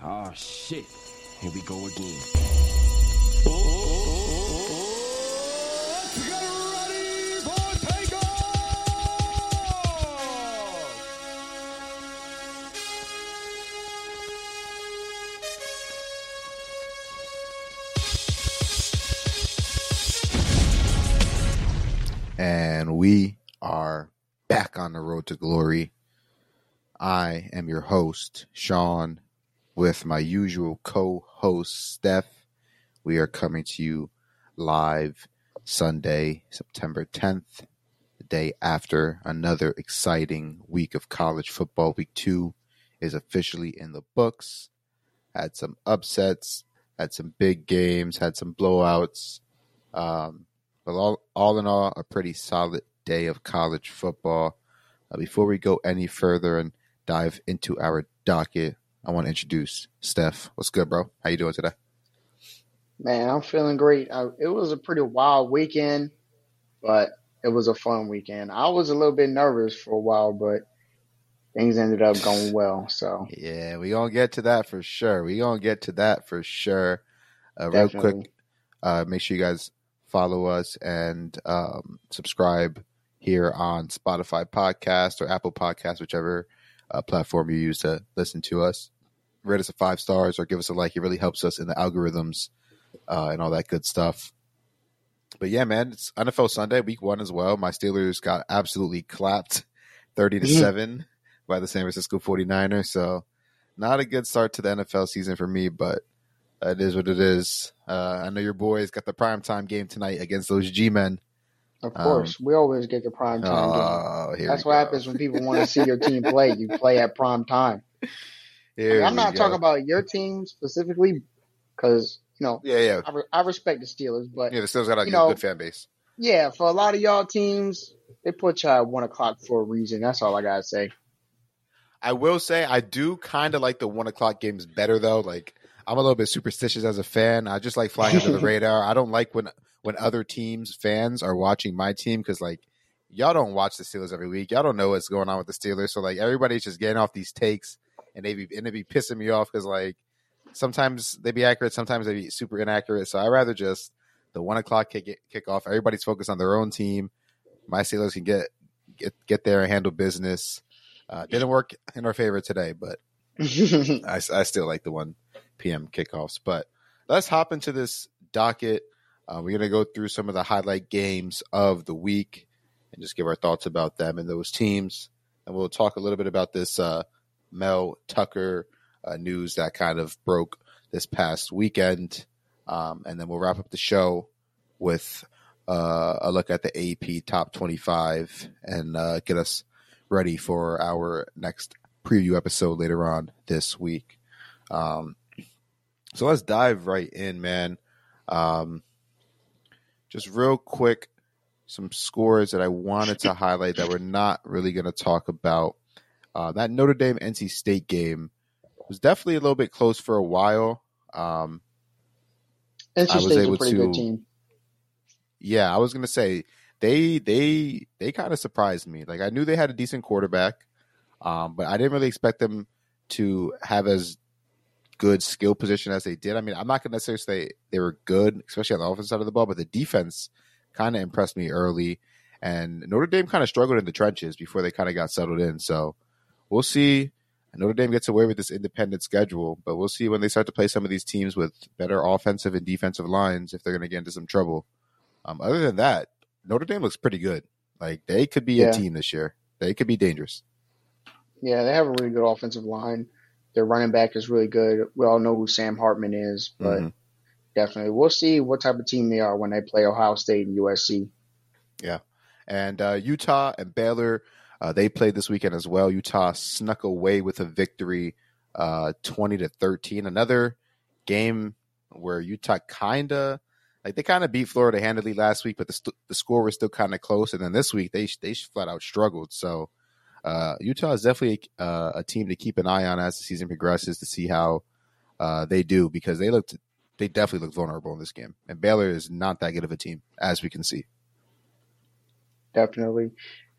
Oh, shit. Here we go again. Let's go! And we are back on the road to glory. I am your host, Sean, with my usual co-host, Steph. We are coming to you live Sunday, September 10th, the day after another exciting week of college football. Week 2 is officially in the books. Had some upsets, had some big games, had some blowouts. But all in all, a pretty solid day of college football. Before we go any further and dive into our docket, I want to introduce Steph. What's good, bro? How you doing today? Man, I'm feeling great. It was a pretty wild weekend, but it was a fun weekend. I was a little bit nervous for a while, but things ended up going well. So yeah, we're going to get to that for sure. Real quick, make sure you guys follow us and subscribe here on Spotify Podcast or Apple Podcast, whichever platform you use to listen to us. Rate us a 5 stars or give us a like. It really helps us in the algorithms and all that good stuff. But yeah, man, it's NFL Sunday, week 1 as well. My Steelers got absolutely clapped 30-7 by the San Francisco 49ers. So not a good start to the NFL season for me, but it is what it is. I know your boys got the primetime game tonight against those G-men. Of course. We always get the primetime game. That's what happens when people want to see your team play. You play at prime time. I'm not talking about your team specifically because, you know, I respect the Steelers. But yeah, the Steelers got a good fan base. Yeah, for a lot of y'all teams, they put y'all at 1 o'clock for a reason. That's all I got to say. I will say I do kind of like the 1 o'clock games better, though. Like, I'm a little bit superstitious as a fan. I just like flying under the radar. I don't like when other teams' fans are watching my team because, like, y'all don't watch the Steelers every week. Y'all don't know what's going on with the Steelers. So, like, everybody's just getting off these takes, and they be pissing me off because, like, sometimes they be accurate, sometimes they be super inaccurate. So I'd rather just the 1 o'clock kick off. Everybody's focused on their own team. My Steelers can get there and handle business. Didn't work in our favor today, but I still like the 1 p.m. kickoffs. But let's hop into this docket. We're going to go through some of the highlight games of the week and just give our thoughts about them and those teams. And we'll talk a little bit about this Mel Tucker news that kind of broke this past weekend. And then we'll wrap up the show with a look at the AP Top 25 and get us ready for our next preview episode later on this week. So let's dive right in, man. Just real quick, some scores that I wanted to highlight that we're not really going to talk about. That Notre Dame-NC State game was definitely a little bit close for a while. NC State's a pretty good team. Yeah, I was going to say, they kind of surprised me. Like, I knew they had a decent quarterback, but I didn't really expect them to have as good skill position as they did. I mean, I'm not going to necessarily say they were good, especially on the offensive side of the ball, but the defense kind of impressed me early. And Notre Dame kind of struggled in the trenches before they kind of got settled in. So we'll see. Notre Dame gets away with this independent schedule, but we'll see when they start to play some of these teams with better offensive and defensive lines if they're going to get into some trouble. Other than that, Notre Dame looks pretty good. Like, they could be a team this year. They could be dangerous. Yeah, they have a really good offensive line. Their running back is really good. We all know who Sam Hartman is, but definitely we'll see what type of team they are when they play Ohio State and USC. Yeah. And Utah and Baylor, they played this weekend as well. Utah snuck away with a victory 20-13. Another game where Utah kind of – like, they kind of beat Florida handily last week, but the score was still kind of close. And then this week, they flat out struggled. So Utah is definitely a team to keep an eye on as the season progresses to see how they do, because they definitely look vulnerable in this game. And Baylor is not that good of a team, as we can see. Definitely.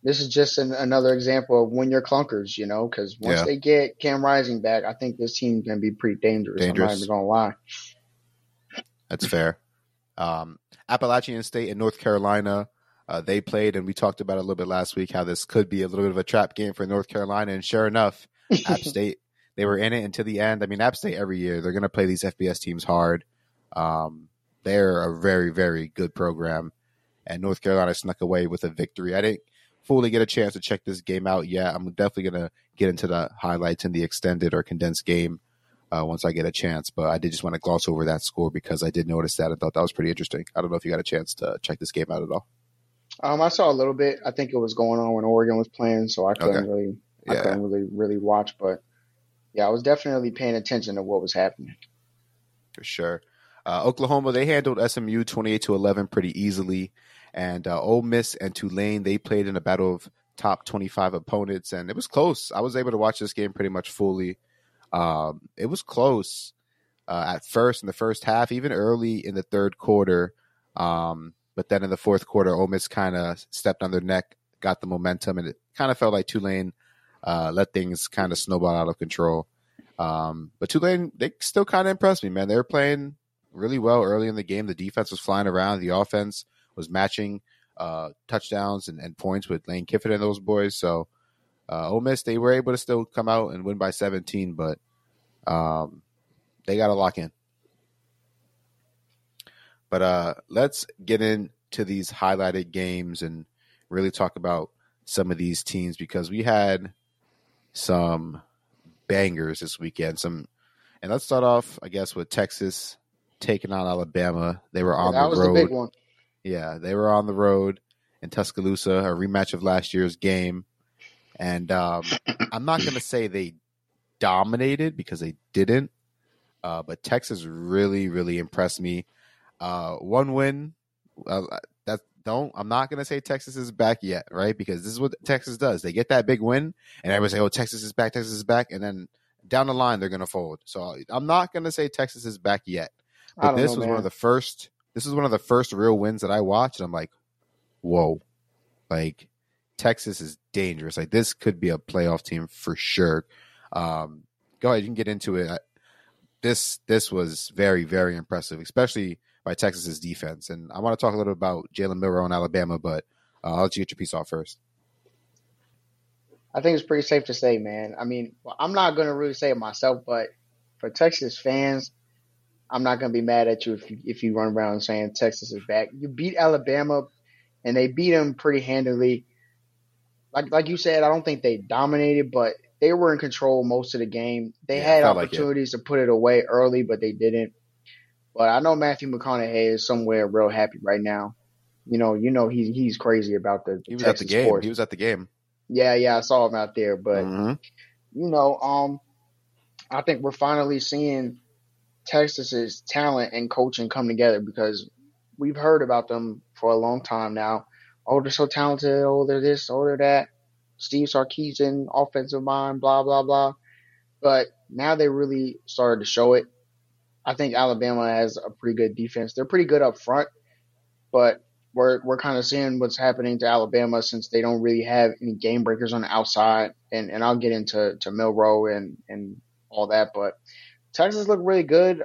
this is just another example of when you're clunkers, you know, because once they get Cam Rising back, I think this team's going to be pretty dangerous. I'm not even going to lie. That's fair. Appalachian State and North Carolina, they played, and we talked about it a little bit last week, how this could be a little bit of a trap game for North Carolina. And sure enough, App State, they were in it until the end. I mean, App State every year, they're going to play these FBS teams hard. They're a very, very good program. And North Carolina snuck away with a victory. I didn't fully get a chance to check this game out yet. I'm definitely going to get into the highlights in the extended or condensed game once I get a chance. But I did just want to gloss over that score because I did notice that. I thought that was pretty interesting. I don't know if you got a chance to check this game out at all. I saw a little bit. I think it was going on when Oregon was playing, so I couldn't really watch. But, yeah, I was definitely paying attention to what was happening. For sure. Oklahoma, they handled SMU 28-11 pretty easily. And Ole Miss and Tulane, they played in a battle of top 25 opponents, and it was close. I was able to watch this game pretty much fully. It was close at first in the first half, even early in the third quarter. But then in the fourth quarter, Ole Miss kind of stepped on their neck, got the momentum, and it kind of felt like Tulane let things kind of snowball out of control. But Tulane, they still kind of impressed me, man. They were playing really well early in the game. The defense was flying around. The offense was matching touchdowns and points with Lane Kiffin and those boys. So Ole Miss, they were able to still come out and win by 17, but they got to lock in. But let's get into these highlighted games and really talk about some of these teams because we had some bangers this weekend. And let's start off, I guess, with Texas taking on Alabama. They were on the road. That was the big one. Yeah, they were on the road in Tuscaloosa, a rematch of last year's game. And I'm not going to say they dominated because they didn't, but Texas really, really impressed me. One win. I'm not going to say Texas is back yet, right? Because this is what Texas does. They get that big win, and everybody's like, oh, Texas is back. And then down the line, they're going to fold. So I'm not going to say Texas is back yet. But this was This is one of the first real wins that I watched. And I'm like, whoa, like Texas is dangerous. Like this could be a playoff team for sure. Go ahead. You can get into it. This was very, very impressive, especially by Texas's defense. And I want to talk a little about Jalen Milroe and Alabama, but I'll let you get your piece off first. I think it's pretty safe to say, man. I mean, I'm not going to really say it myself, but for Texas fans, I'm not going to be mad at you if you run around saying Texas is back. You beat Alabama, and they beat them pretty handily. Like you said, I don't think they dominated, but they were in control most of the game. They had opportunities to put it away early, but they didn't. But I know Matthew McConaughey is somewhere real happy right now. You know he's crazy about the Texas sport. He was at the game. Yeah, I saw him out there. But, I think we're finally seeing – Texas's talent and coaching come together because we've heard about them for a long time now. Oh, they're so talented. Oh, they're this. Oh, they're that. Steve Sarkeesian, offensive mind, blah, blah, blah. But now they really started to show it. I think Alabama has a pretty good defense. They're pretty good up front, but we're kind of seeing what's happening to Alabama since they don't really have any game breakers on the outside. And I'll get into Milroe and all that, but Texas looked really good.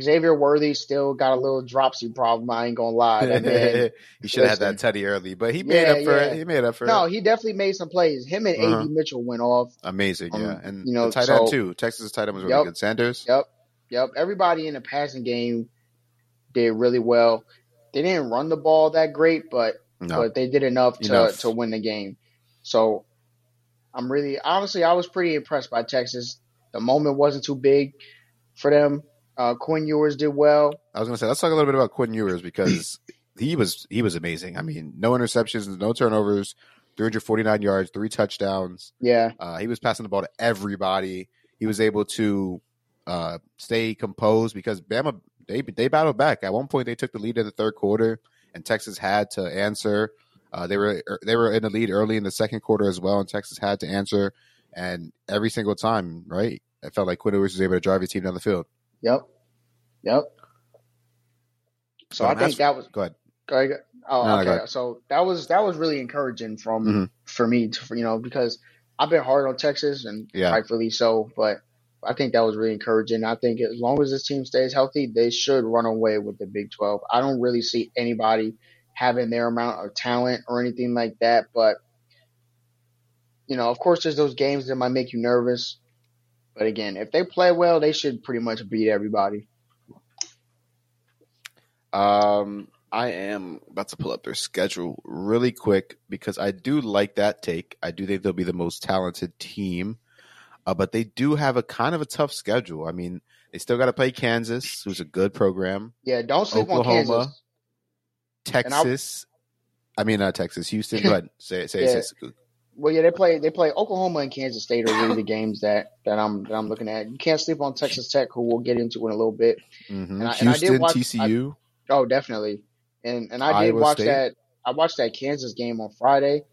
Xavier Worthy still got a little dropsy problem. I ain't gonna lie. That man, he should have had that tutty early, but he made up for it. He made up for it. No, he definitely made some plays. Him and AD Mitchell went off. Amazing, yeah. And the tight end too. Texas tight end was really good. Sanders. Yep. Everybody in the passing game did really well. They didn't run the ball that great, but they did enough to win the game. So I'm really honestly I was pretty impressed by Texas. The moment wasn't too big for them. Quinn Ewers did well. I was going to say, let's talk a little bit about Quinn Ewers because he was amazing. I mean, no interceptions, no turnovers, 349 yards, 3 touchdowns. Yeah. He was passing the ball to everybody. He was able to stay composed because Bama, they battled back. At one point, they took the lead in the third quarter, and Texas had to answer. They were in the lead early in the second quarter as well, and Texas had to answer. And every single time, right, it felt like Quinn Ewers was able to drive his team down the field. Yep. So I think that was – Go ahead. Okay. So that was really encouraging for me, because I've been hard on Texas, and rightfully so, but I think that was really encouraging. I think as long as this team stays healthy, they should run away with the Big 12. I don't really see anybody having their amount of talent or anything like that, but of course, there's those games that might make you nervous. But again, if they play well, they should pretty much beat everybody. I am about to pull up their schedule really quick because I do like that take. I do think they'll be the most talented team, but they do have a kind of a tough schedule. I mean, they still got to play Kansas, who's a good program. Yeah, don't sleep on Kansas. Texas. Houston. Go ahead. Say it's good. Well, yeah, they play Oklahoma and Kansas State are really the games that I'm looking at. You can't sleep on Texas Tech, who we'll get into in a little bit. Mm-hmm. Houston, TCU. Oh, definitely. And I did watch that. I watched that Kansas game on Friday.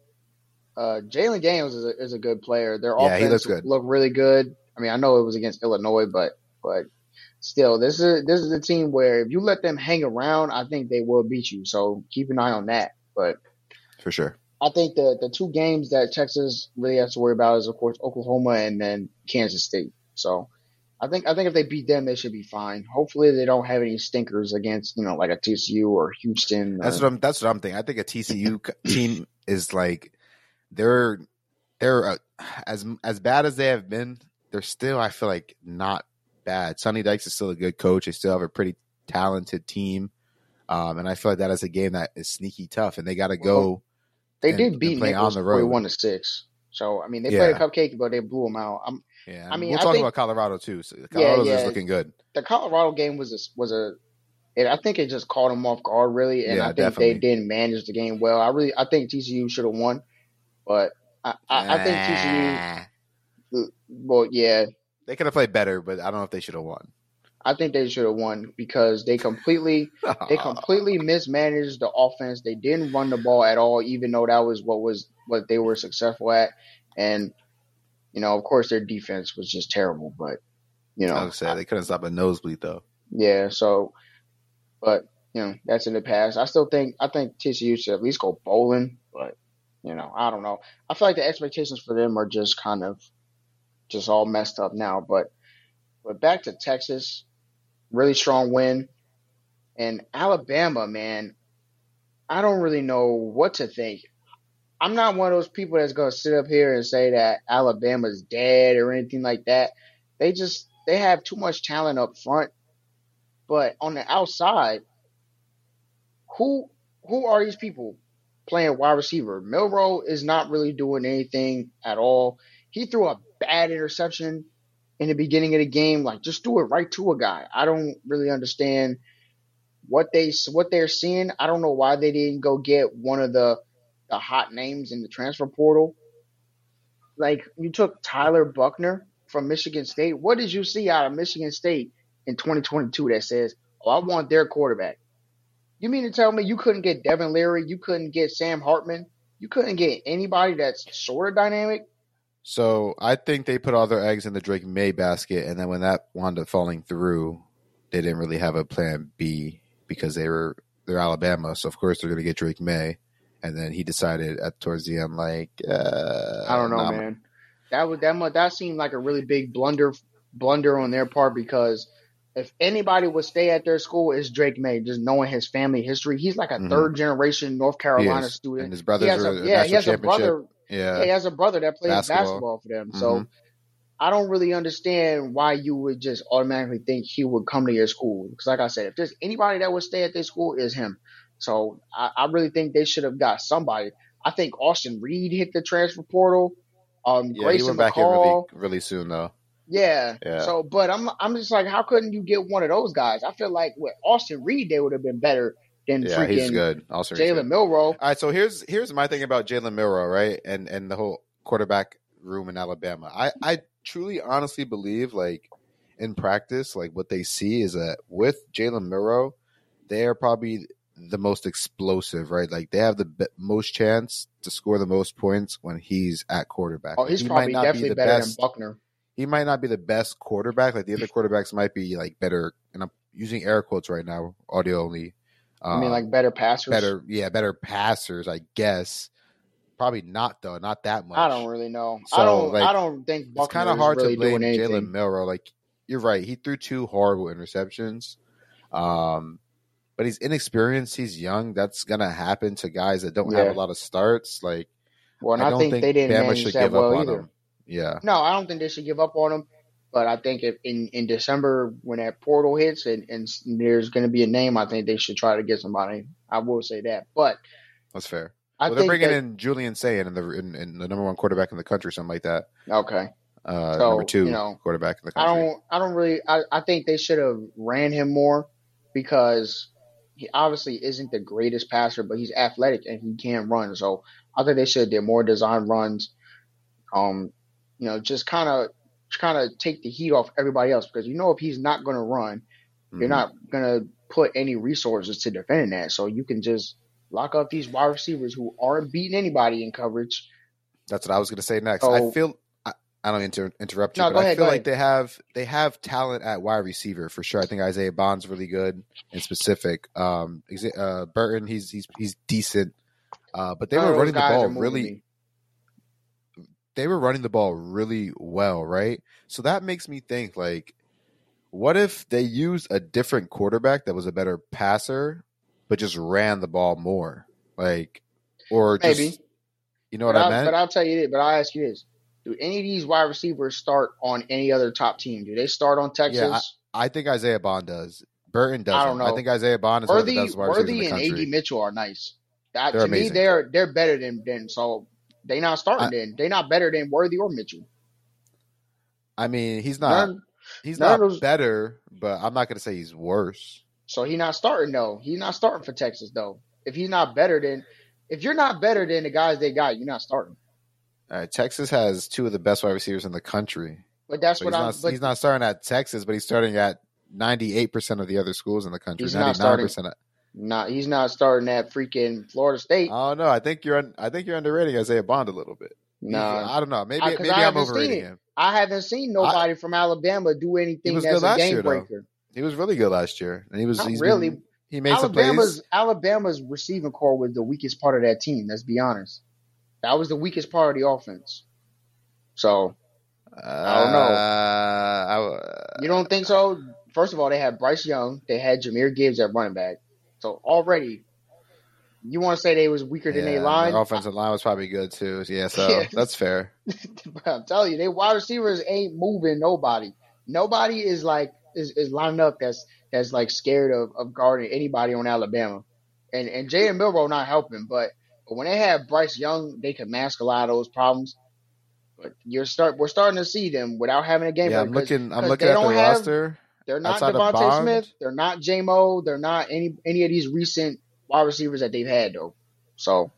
Jalen Daniels is a good player. Their offense looked really good. I mean, I know it was against Illinois, but still, this is a team where if you let them hang around, I think they will beat you. So keep an eye on that. But for sure. I think the two games that Texas really has to worry about is, of course, Oklahoma and then Kansas State. So I think if they beat them, they should be fine. Hopefully they don't have any stinkers against, like a TCU or Houston. That's what I'm thinking. I think a TCU team is like they're as bad as they have been. They're still, I feel like, not bad. Sonny Dykes is still a good coach. They still have a pretty talented team. And I feel like that is a game that is sneaky tough, and they got to go. They did beat Nichols 41-6. So, I mean, they played a cupcake, but they blew them out. We'll talk about Colorado too. So Colorado's just looking good. The Colorado game was I think it just caught them off guard, really, and I think they didn't manage the game well. I think TCU should have won, but I think TCU. Well, yeah, they could have played better, but I don't know if they should have won. I think they should have won because they completely mismanaged the offense. They didn't run the ball at all, even though that was what they were successful at. And of course, their defense was just terrible. But I would say they couldn't stop a nosebleed though. Yeah. So, but that's in the past. I think TCU should at least go bowling. But I don't know. I feel like the expectations for them are just kind of just all messed up now. But back to Texas. Really strong win. And Alabama, man, I don't really know what to think. I'm not one of those people that's going to sit up here and say that Alabama's dead or anything like that. They have too much talent up front. But on the outside, who are these people playing wide receiver? Milroe is not really doing anything at all. He threw a bad interception in the beginning of the game. Like, just do it right to a guy. I don't really understand what they're seeing. I don't know why they didn't go get one of the hot names in the transfer portal. Like, you took Tyler Buckner from Michigan State. What did you see out of Michigan State in 2022 that says, oh, I want their quarterback? You mean to tell me you couldn't get Devin Leary? You couldn't get Sam Hartman? You couldn't get anybody that's sort of dynamic? So I think they put all their eggs in the Drake May basket, and then when that wound up falling through, they didn't really have a plan B because they're Alabama, so of course they're going to get Drake May. And then he decided towards the end, like I don't know, man. That seemed like a really big blunder on their part, because if anybody would stay at their school, it's Drake May. Just knowing his family history, he's like a third generation North Carolina student, and his brother has a brother. Yeah, he has a brother that plays basketball for them. So I don't really understand why you would just automatically think he would come to your school. Because like I said, if there's anybody that would stay at their school, it's him. So I really think they should have got somebody. I think Austin Reed hit the transfer portal. He went back in really soon though. Yeah. So, but I'm just like, how couldn't you get one of those guys? I feel like with Austin Reed, they would have been better. He's good. Jalen Milroe. All right, so here's my thing about Jalen Milroe, right, and the whole quarterback room in Alabama. I truly, honestly believe, like, in practice, like, what they see is that with Jalen Milroe, they are probably the most explosive, right? Like, they have the most chance to score the most points when he's at quarterback. Oh, he probably definitely better than Buckner. He might not be the best quarterback. Like, the other quarterbacks might be, like, better. And I'm using air quotes right now, audio only. I mean, like better passers? Better passers, I guess. Probably not, though. Not that much. I don't really know. So, I don't think Buckner is really doing anything. It's kind of hard to blame Jalen Milroe. Like, you're right. He threw two horrible interceptions. But he's inexperienced. He's young. That's going to happen to guys that don't have a lot of starts. Like, well, I don't think they didn't Bama should give up on him. Yeah. No, I don't think they should give up on him. But I think if in December, when that portal hits and there's going to be a name, I think they should try to get somebody. I will say that. But that's fair. They're bringing in Julian Sayin, the number one quarterback in the country, something like that. Okay. So, number two quarterback in the country. I think they should have ran him more because he obviously isn't the greatest passer, but he's athletic and he can run. So I think they should have did more design runs. Just kind of take the heat off everybody else because if he's not going to run, you're not going to put any resources to defending that. So you can just lock up these wide receivers who aren't beating anybody in coverage. That's what I was going to say next. So, I don't interrupt you. No, but I feel like they have talent at wide receiver for sure. I think Isaiah Bond's really good and specific. Burton, he's decent. But they were running the ball really. They were running the ball really well, right? So that makes me think, like, what if they used a different quarterback that was a better passer, but just ran the ball more, like, or maybe just, But I'll tell you this. But I'll ask you this: do any of these wide receivers start on any other top team? Do they start on Texas? Yeah, I think Isaiah Bond does. Burton doesn't. I don't know. I think Isaiah Bond is one of the best wide receivers in the country. And AD Mitchell are nice. To me, they're better than Ben. So they not starting then. They not better than Worthy or Mitchell. I mean, he's not better, but I'm not going to say he's worse. So he's not starting though. He's not starting for Texas though. If you're not better than the guys they got, you're not starting. All right, Texas has two of the best wide receivers in the country. But he's not starting at Texas, but he's starting at 98% of the other schools in the country. 99%. He's not starting at freaking Florida State. Oh no, I think you're underrating Isaiah Bond a little bit. I don't know. Maybe I'm overrating him. I haven't seen nobody from Alabama do anything that's a game breaker. He was really good last year, and he made some plays. Alabama's receiving core was the weakest part of that team. Let's be honest. That was the weakest part of the offense. So I don't know. You don't think so? First of all, they had Bryce Young. They had Jahmyr Gibbs at running back. So already, you want to say they was weaker than their line? Their offensive line was probably good too. Yeah, so that's fair. But I'm telling you, they wide receivers ain't moving nobody. Nobody is like is lined up that's like scared of guarding anybody on Alabama. And Jalen Milroe not helping, but when they have Bryce Young, they can mask a lot of those problems. But we're starting to see them without having a game. Yeah, I'm looking at the roster. They're not Devontae Smith. They're not J-Mo. They're not any of these recent wide receivers that they've had, though. So,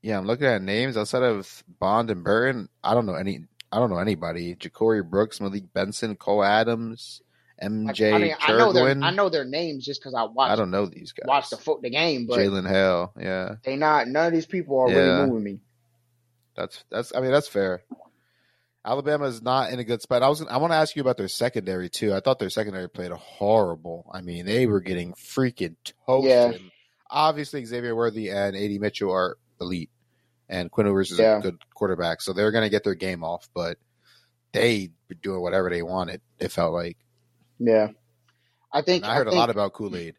yeah, I'm looking at names outside of Bond and Burton. I don't know anybody. Ja'Cory Brooks, Malik Benson, Cole Adams, MJ. I know their names just because I watched. I don't know these guys. Watch the game, but Jalen Hale. Yeah, they not. None of these people are really moving me. That's. I mean, that's fair. Alabama is not in a good spot. I want to ask you about their secondary too. I thought their secondary played horrible. I mean, they were getting freaking toasted. Yeah. Obviously, Xavier Worthy and AD Mitchell are elite, and Quinn Ewers is a good quarterback, so they're going to get their game off. But they were doing whatever they wanted. It felt like. Yeah, I heard a lot about Kool-Aid.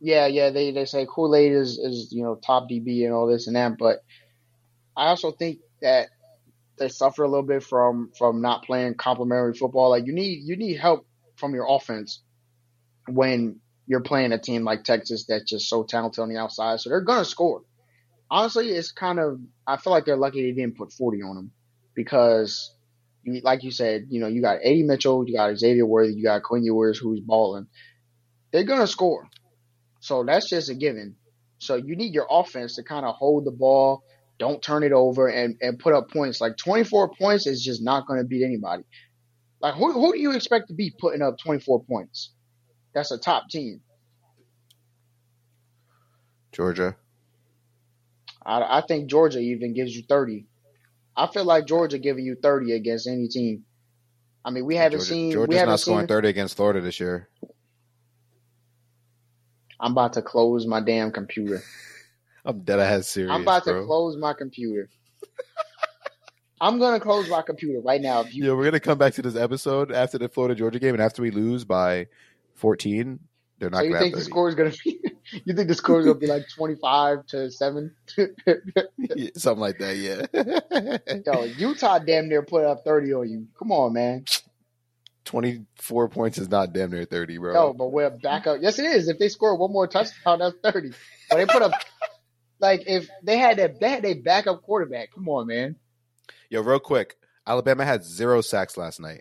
Yeah, they say Kool-Aid is top DB and all this and that, but I also think that they suffer a little bit from not playing complimentary football. Like you need help from your offense when you're playing a team like Texas that's just so talented on the outside. So they're gonna score. Honestly, I feel like they're lucky they didn't put 40 on them because, like you said, you got AD Mitchell, you got Xavier Worthy, you got Quinn Ewers who's balling. They're gonna score, so that's just a given. So you need your offense to kind of hold the ball. Don't turn it over and put up points. Like 24 points is just not going to beat anybody. Like who do you expect to be putting up 24 points? That's a top team. Georgia. I think Georgia even gives you 30. I feel like Georgia giving you 30 against any team. I mean, we haven't seen Georgia's not scoring 30 against Florida this year. I'm about to close my damn computer. I'm dead ass serious. I'm about to close my computer. I'm going to close my computer right now. If you- we're going to come back to this episode after the Florida-Georgia game, and after we lose by 14, they're not going to have 30. The score is going to be – you think the score is going to be like 25-7? Yeah, something like that, yeah. Yo, Utah damn near put up 30 on you. Come on, man. 24 points is not damn near 30, bro. No, but we're back up. Yes, it is. If they score one more touchdown, that's 30. But they put up – like, if they had their backup quarterback, come on, man. Yo, real quick, Alabama had 0 sacks last night.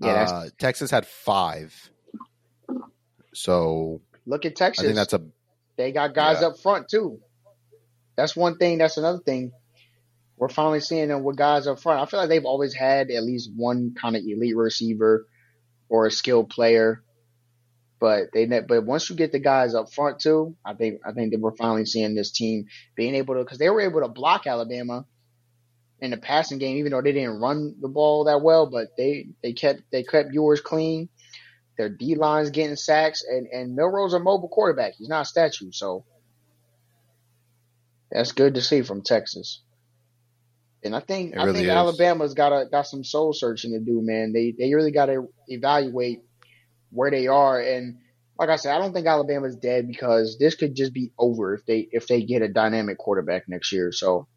Yeah, Texas had 5. So look at Texas. I think that's they got guys up front too. That's one thing. That's another thing. We're finally seeing them with guys up front. I feel like they've always had at least one kind of elite receiver or a skilled player, but once you get the guys up front too, I think that we're finally seeing this team being able to, because they were able to block Alabama in the passing game, even though they didn't run the ball that well, but they kept Ewers clean. Their D-line's getting sacks, and Milroe's a mobile quarterback. He's not a statue, so that's good to see from Texas. And I think Alabama's got some soul searching to do, man. They really got to evaluate where they are. And like I said, I don't think Alabama's dead, because this could just be over if they get a dynamic quarterback next year. So.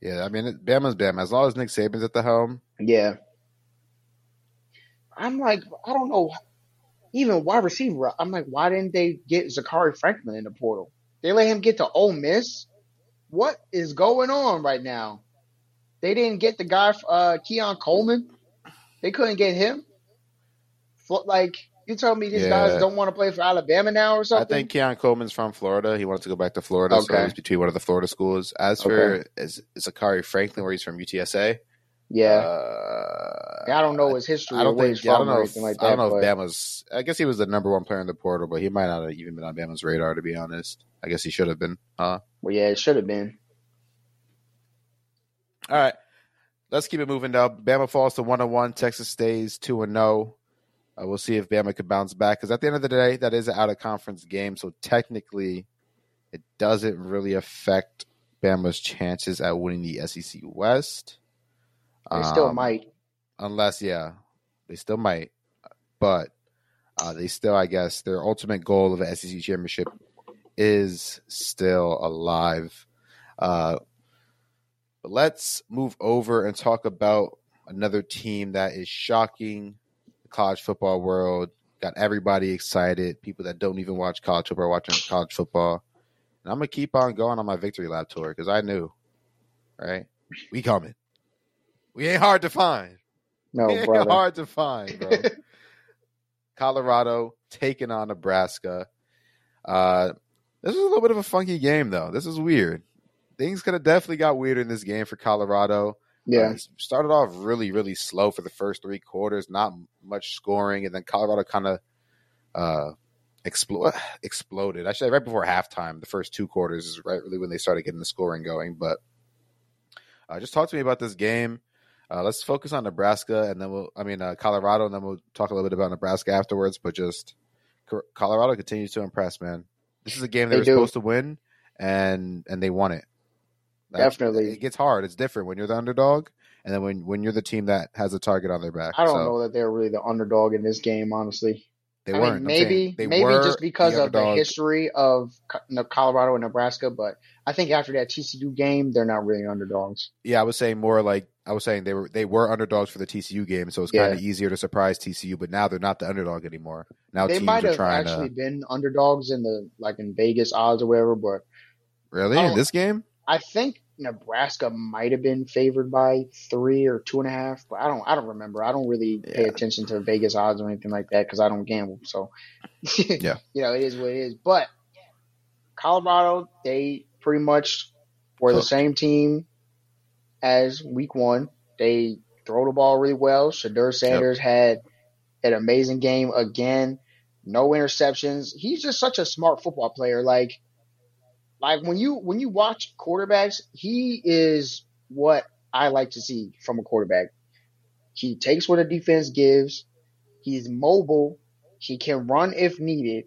Yeah, I mean, Bama's Bama. As long as Nick Saban's at the helm. Yeah. I'm like, I don't know. Even wide receiver, I'm like, why didn't they get Za'Carri Franklin in the portal? They let him get to Ole Miss? What is going on right now? They didn't get the guy, Keon Coleman? They couldn't get him? Like, you tell me these guys don't want to play for Alabama now or something? I think Keon Coleman's from Florida. He wants to go back to Florida. Okay. So he's between one of the Florida schools. As for Za'Carri Franklin, where he's from UTSA. Yeah. I don't know his history. I don't think I don't know if Bama's – I guess he was the number one player in the portal, but he might not have even been on Bama's radar, to be honest. I guess he should have been. Well, yeah, it should have been. All right. Let's keep it moving now. Bama falls to 1-1. Texas stays 2-0. We'll see if Bama could bounce back, because at the end of the day, that is an out-of-conference game, so technically it doesn't really affect Bama's chances at winning the SEC West. They still might. Unless, they still might. But they still, I guess, their ultimate goal of an SEC championship is still alive. But let's move over and talk about another team that is shocking the college football world. Got everybody excited. People that don't even watch college football are watching college football. And I'm going to keep on going on my victory lap tour, because I knew, right? We coming. We ain't hard to find. No, we ain't hard to find, bro. Colorado taking on Nebraska. This was a little bit of a funky game, though. This is weird. Things could have definitely got weird in this game for Colorado. Yeah. Started off really, really slow for the first three quarters. Not much scoring. And then Colorado kind of exploded. Actually, right before halftime, the first two quarters is right really when they started getting the scoring going. But just talk to me about this game. Let's focus on Nebraska, and then Colorado, and then we'll talk a little bit about Nebraska afterwards. But just Colorado continues to impress, man. This is a game they were supposed to win, and they won it. Definitely, it gets hard. It's different when you're the underdog, and then when you're the team that has a target on their back. I don't know that they were really the underdog in this game, honestly. They weren't. Maybe just because of the history of Colorado and Nebraska, but I think after that TCU game, they're not really underdogs. Yeah, I was saying more like they were underdogs for the TCU game, so it's kind of easier to surprise TCU. But now they're not the underdog anymore. Now they might have actually been underdogs in the in Vegas odds or whatever. But really, in this game, I think Nebraska might have been favored by 3 or 2.5, but I don't remember. I don't really pay attention to Vegas odds or anything like that, because I don't gamble. So yeah, it is what it is. But Colorado, they pretty much were the same team as week one. They throw the ball really well. Shadur Sanders had an amazing game again. No interceptions. He's just such a smart football player. Like when you watch quarterbacks, he is what I like to see from a quarterback. He takes what a defense gives. He's mobile. He can run if needed.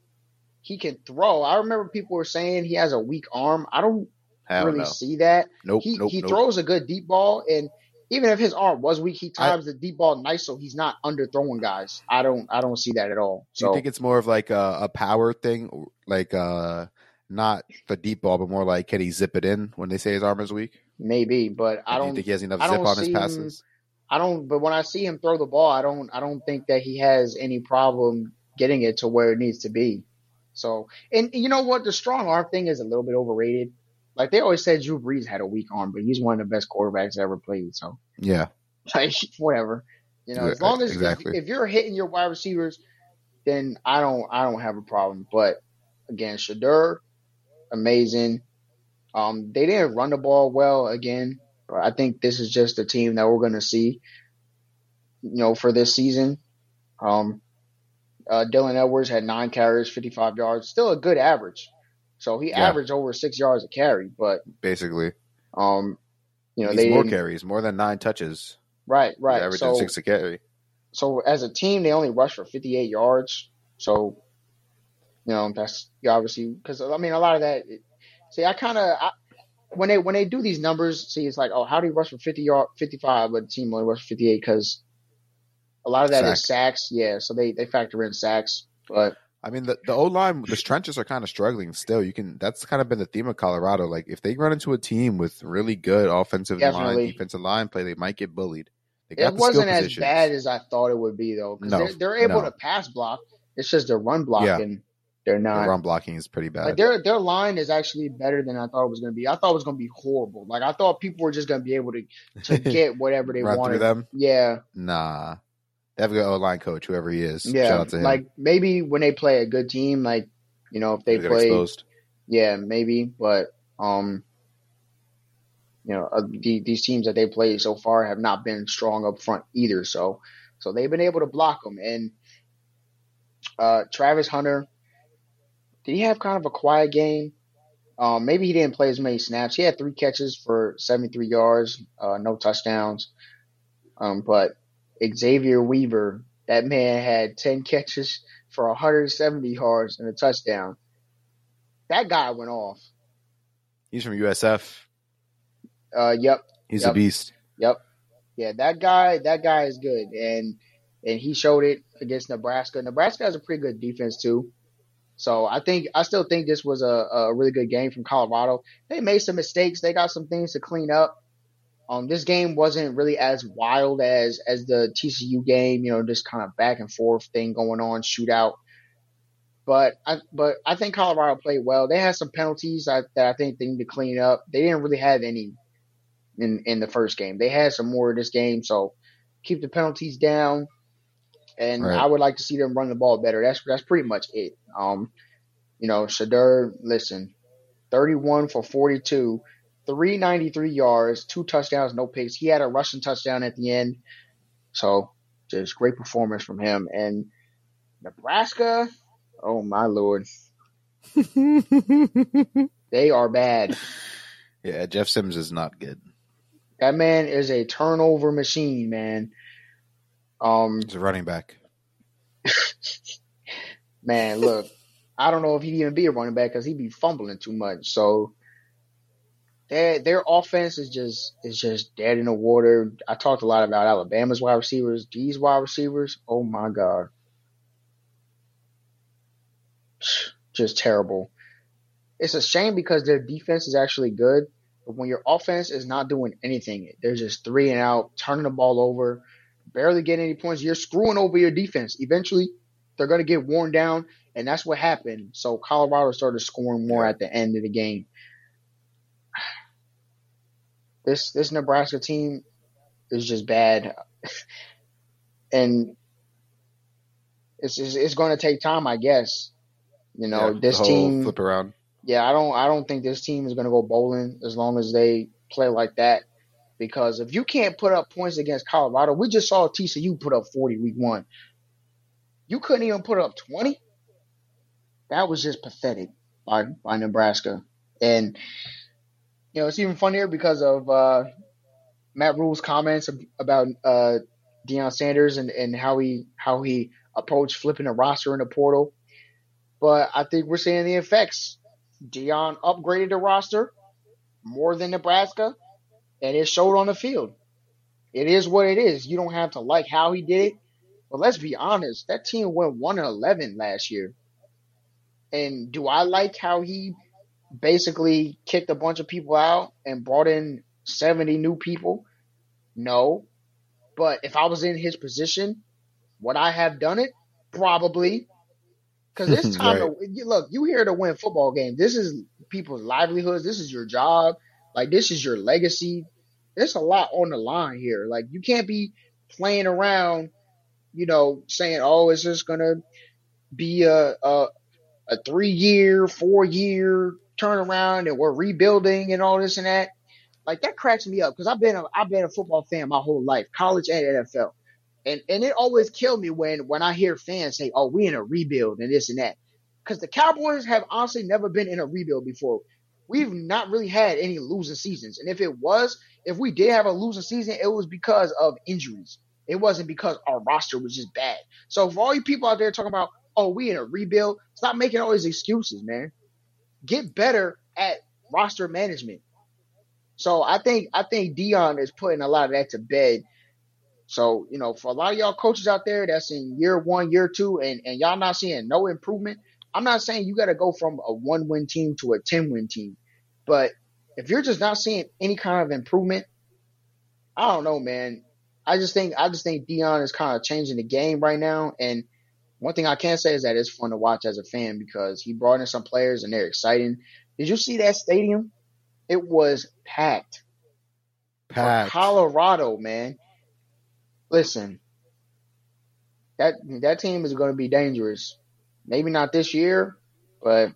He can throw. I remember people were saying he has a weak arm. I don't really know. See that. Nope, he throws a good deep ball, and even if his arm was weak, he times the deep ball nice, so he's not underthrowing guys. I don't see that at all. So you think it's more of like a power thing, like not the deep ball, but more like can he zip it in when they say his arm is weak? Maybe, but I don't think he has enough zip on his passes. But when I see him throw the ball, I don't think that he has any problem getting it to where it needs to be. So, and you know what? The strong arm thing is a little bit overrated. Like they always said, Drew Brees had a weak arm, but he's one of the best quarterbacks ever played. So yeah, like whatever, you know. As long as if you're hitting your wide receivers, then I don't have a problem. But again, Shadur, amazing. They didn't run the ball well again. I think this is just a team that we're going to see, you know, for this season. Dylan Edwards had 9 carries, 55 yards, still a good average. So he averaged over 6 yards a carry, but basically, you know, they more carries, more than 9 touches. Right. Averaging so, 6 a carry. So as a team, they only rushed for 58 yards. So, you know, that's obviously because I mean a lot of that. When they do these numbers, see it's like, oh, how do you rush for 55, but the team only rushed for 58 because a lot of that is sacks. Yeah, so they factor in sacks. But I mean, the O-line, the trenches are kind of struggling still. That's kind of been the theme of Colorado. Like if they run into a team with really good offensive line, defensive line play, they might get bullied. It wasn't as bad as I thought it would be though. No, they're able to pass block. It's just their run blocking. Yeah. They're not. The run blocking is pretty bad. Like their line is actually better than I thought it was going to be. I thought it was going to be horrible. Like I thought people were just going to be able to get whatever they run wanted. Through them? Yeah. Nah. They have a good O-line coach, whoever he is. Yeah. Shout out to him. Like maybe when they play a good team, like, you know, if they play exposed. Yeah, maybe, but you know, these teams that they played so far have not been strong up front either, so they've been able to block them. And Travis Hunter, did he have kind of a quiet game? Maybe he didn't play as many snaps. He had 3 catches for 73 yards, no touchdowns. But Xavier Weaver, that man had 10 catches for 170 yards and a touchdown. That guy went off. He's from USF. Yep. He's a beast. Yep. Yeah, that guy is good. And he showed it against Nebraska. Nebraska has a pretty good defense too. So I still think this was a really good game from Colorado. They made some mistakes. They got some things to clean up. This game wasn't really as wild as the TCU game, you know, just kind of back and forth thing going on, shootout. But I think Colorado played well. They had some penalties that I think they need to clean up. They didn't really have any in the first game. They had some more in this game, so keep the penalties down. And right. I would like to see them run the ball better. That's pretty much it. You know, Shadur, listen, 31 for 42, 393 yards, 2 touchdowns, no picks. He had a rushing touchdown at the end. So just great performance from him. And Nebraska, oh, my Lord. They are bad. Yeah, Jeff Sims is not good. That man is a turnover machine, man. He's a running back. Man, look, I don't know if he'd even be a running back because he'd be fumbling too much. So their offense is just dead in the water. I talked a lot about Alabama's wide receivers. These wide receivers, oh, my God. Just terrible. It's a shame because their defense is actually good. But when your offense is not doing anything, they're just 3 and out, turning the ball over, barely getting any points. You're screwing over your defense. Eventually, they're going to get worn down, and that's what happened. So Colorado started scoring more at the end of the game. This Nebraska team is just bad, and it's going to take time, I guess. You know, this team flip around. Yeah, I don't think this team is going to go bowling as long as they play like that. Because if you can't put up points against Colorado, we just saw TCU put up 40 week one. You couldn't even put up 20? That was just pathetic by Nebraska. And, you know, it's even funnier because of Matt Rule's comments about Deion Sanders and how he approach flipping a roster in the portal. But I think we're seeing the effects. Deion upgraded the roster more than Nebraska, and it showed on the field. It is what it is. You don't have to like how he did it. But let's be honest, that team went 1-11 last year. And do I like how he basically kicked a bunch of people out and brought in 70 new people? No. But if I was in his position, would I have done it? Probably. Because it's time to – look, you here to win football games. This is people's livelihoods. This is your job. Like, this is your legacy. There's a lot on the line here. Like, you can't be playing around, you know, saying, oh, it's just going to be a 3-year, 4-year turnaround and we're rebuilding and all this and that. Like, that cracks me up because I've been a football fan my whole life, college and NFL. And it always killed me when I hear fans say, oh, we in a rebuild and this and that. Because the Cowboys have honestly never been in a rebuild before. We've not really had any losing seasons. And if we did have a losing season, it was because of injuries. It wasn't because our roster was just bad. So for all you people out there talking about, oh, we in a rebuild, stop making all these excuses, man. Get better at roster management. So I think Deion is putting a lot of that to bed. So, you know, for a lot of y'all coaches out there that's in year one, year two, and y'all not seeing no improvement, I'm not saying you got to go from a 1-win team to a 10-win team. But if you're just not seeing any kind of improvement, I don't know, man. I just think Deion is kind of changing the game right now. And one thing I can say is that it's fun to watch as a fan because he brought in some players and they're exciting. Did you see that stadium? It was packed. Packed. For Colorado, man. Listen, that team is going to be dangerous. Maybe not this year, but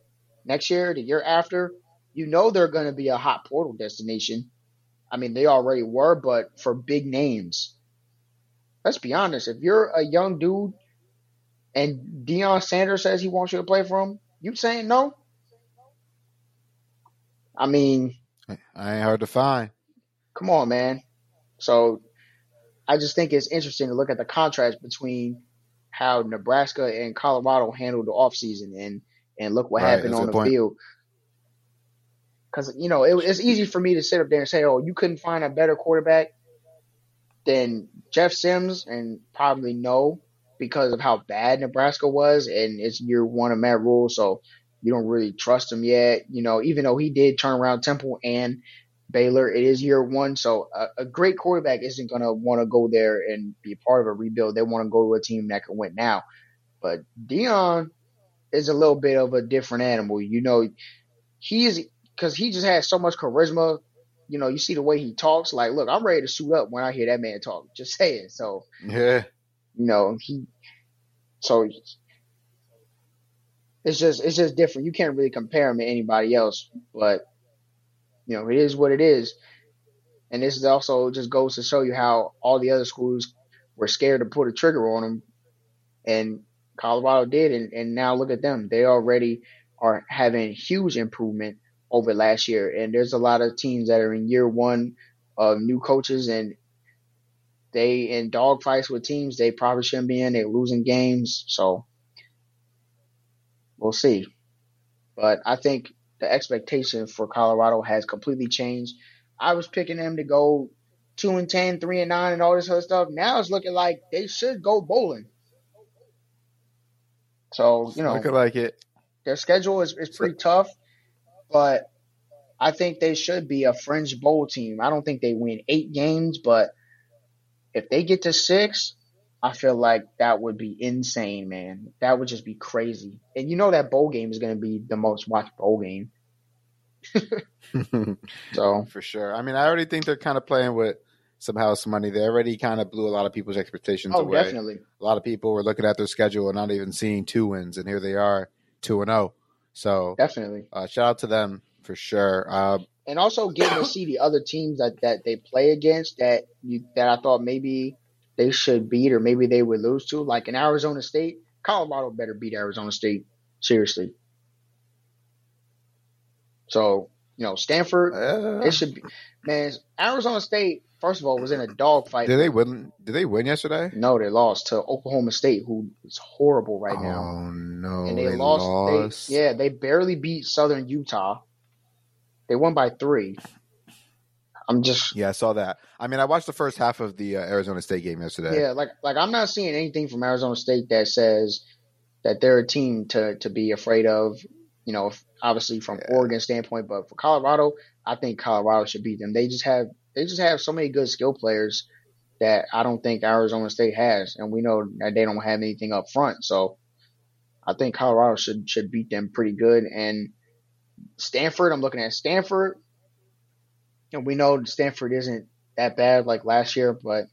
next year, the year after, you know they're going to be a hot portal destination. I mean, they already were, but for big names. Let's be honest. If you're a young dude and Deion Sanders says he wants you to play for him, you saying no? I mean. I ain't hard to find. Come on, man. So. I just think it's interesting to look at the contrast between how Nebraska and Colorado handled the offseason and look what happened on the field. Because, you know, it's easy for me to sit up there and say, oh, you couldn't find a better quarterback than Jeff Sims, and probably no, because of how bad Nebraska was, and it's year one of Matt Rule, so you don't really trust him yet. You know, even though he did turn around Temple and – Baylor, it is year one, so a great quarterback isn't going to want to go there and be a part of a rebuild. They want to go to a team that can win now. But Deion is a little bit of a different animal. You know, because he just has so much charisma. You know, you see the way he talks. Like, look, I'm ready to suit up when I hear that man talk. Just saying. So, yeah, you know, so it's just different. You can't really compare him to anybody else, but – you know, it is what it is. And this is also just goes to show you how all the other schools were scared to put a trigger on them. And Colorado did. And now look at them. They already are having huge improvement over last year. And there's a lot of teams that are in year one of new coaches. And they in dogfights with teams they probably shouldn't be in. They're losing games. So we'll see. But I think the expectation for Colorado has completely changed. I was picking them to go 2-10, 3-9, and all this other stuff. Now it's looking like they should go bowling. So, you know, looking like it. Their schedule is pretty tough, but I think they should be a fringe bowl team. I don't think they win 8 games, but if they get to 6, I feel like that would be insane, man. That would just be crazy. And you know that bowl game is going to be the most watched bowl game. So for sure. I mean, I already think they're kind of playing with some house money. They already kind of blew a lot of people's expectations away. Oh, definitely. A lot of people were looking at their schedule and not even seeing 2 wins, and here they are 2-0. So definitely. Shout out to them for sure. And also getting to see the other teams that they play against that I thought maybe – they should beat or maybe they would lose to. Like in Arizona State, Colorado better beat Arizona State. Seriously. So, you know, Stanford, it should be – man, Arizona State first of all, was in a dogfight. Did they win yesterday? No, they lost to Oklahoma State, who is horrible right now. Oh, no. And they lost. They barely beat Southern Utah. They won by 3. Yeah, I saw that. I mean, I watched the first half of the Arizona State game yesterday. Yeah, like I'm not seeing anything from Arizona State that says that they're a team to be afraid of, you know, obviously from Oregon's standpoint. But for Colorado, I think Colorado should beat them. They just have so many good skill players that I don't think Arizona State has, and we know that they don't have anything up front. So I think Colorado should beat them pretty good. And Stanford, I'm looking at Stanford. And we know Stanford isn't that bad like last year, but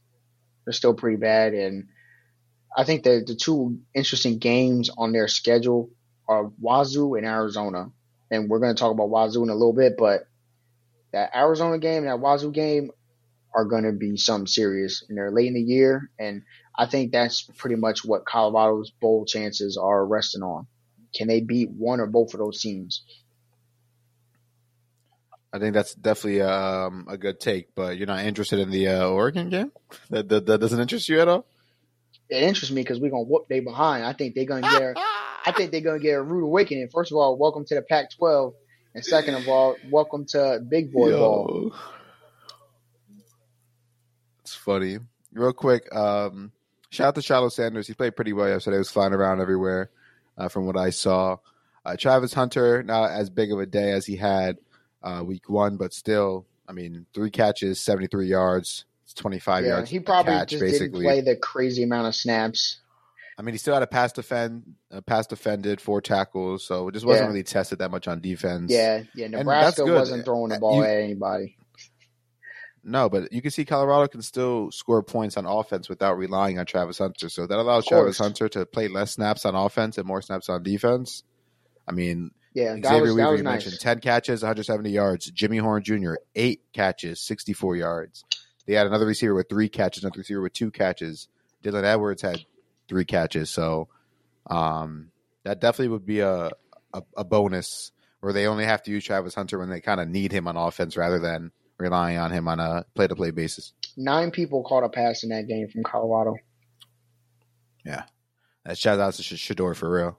they're still pretty bad. And I think that the two interesting games on their schedule are Wazoo and Arizona. And we're going to talk about Wazoo in a little bit, but that Arizona game and that Wazoo game are going to be something serious. And they're late in the year, and I think that's pretty much what Colorado's bowl chances are resting on. Can they beat one or both of those teams? I think that's definitely a good take, but you're not interested in the Oregon game? That doesn't interest you at all? It interests me because we're gonna whoop they behind. I think they're gonna get. I think they're gonna get a rude awakening. First of all, welcome to the Pac-12, and second of all, welcome to Big Boy Ball. It's funny. Real quick, shout out to Shadur Sanders. He played pretty well yesterday. He was flying around everywhere, from what I saw. Travis Hunter, not as big of a day as he had week one, but still, I mean, 3 catches, 73 yards, it's 25 yards. He probably catch, just basically. Didn't play the crazy amount of snaps. I mean, he still had a pass defended, 4 tackles, so it just wasn't really tested that much on defense. Yeah, Nebraska wasn't throwing the ball at anybody. No, but you can see Colorado can still score points on offense without relying on Travis Hunter, so that allows Travis Hunter to play less snaps on offense and more snaps on defense. I mean, Xavier Worthy mentioned nice. 10 catches, 170 yards. Jimmy Horn Jr., 8 catches, 64 yards. They had another receiver with 3 catches, another receiver with 2 catches. Dylan Edwards had 3 catches. So that definitely would be a bonus where they only have to use Travis Hunter when they kind of need him on offense rather than relying on him on a play-to-play basis. 9 people caught a pass in that game from Colorado. Yeah. That shout out to Shadur for real.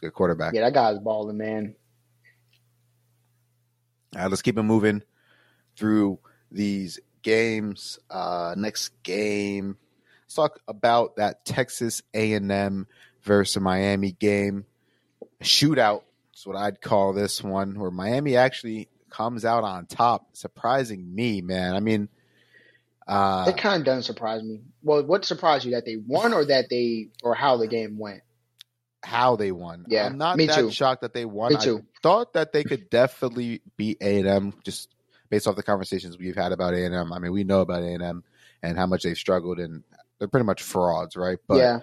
Good quarterback. Yeah, that guy's balling, man. All right, let's keep it moving through these games. Next game, let's talk about that Texas A&M versus Miami game. A shootout is what I'd call this one, where Miami actually comes out on top, surprising me, man. I mean, it kind of doesn't surprise me. Well, what surprised you, that they won or how the game went? How they won. Yeah, I'm not that shocked that they won. I thought that they could definitely beat A&M just based off the conversations we've had about A&M. I mean, we know about A&M and how much they've struggled, and they're pretty much frauds, right? But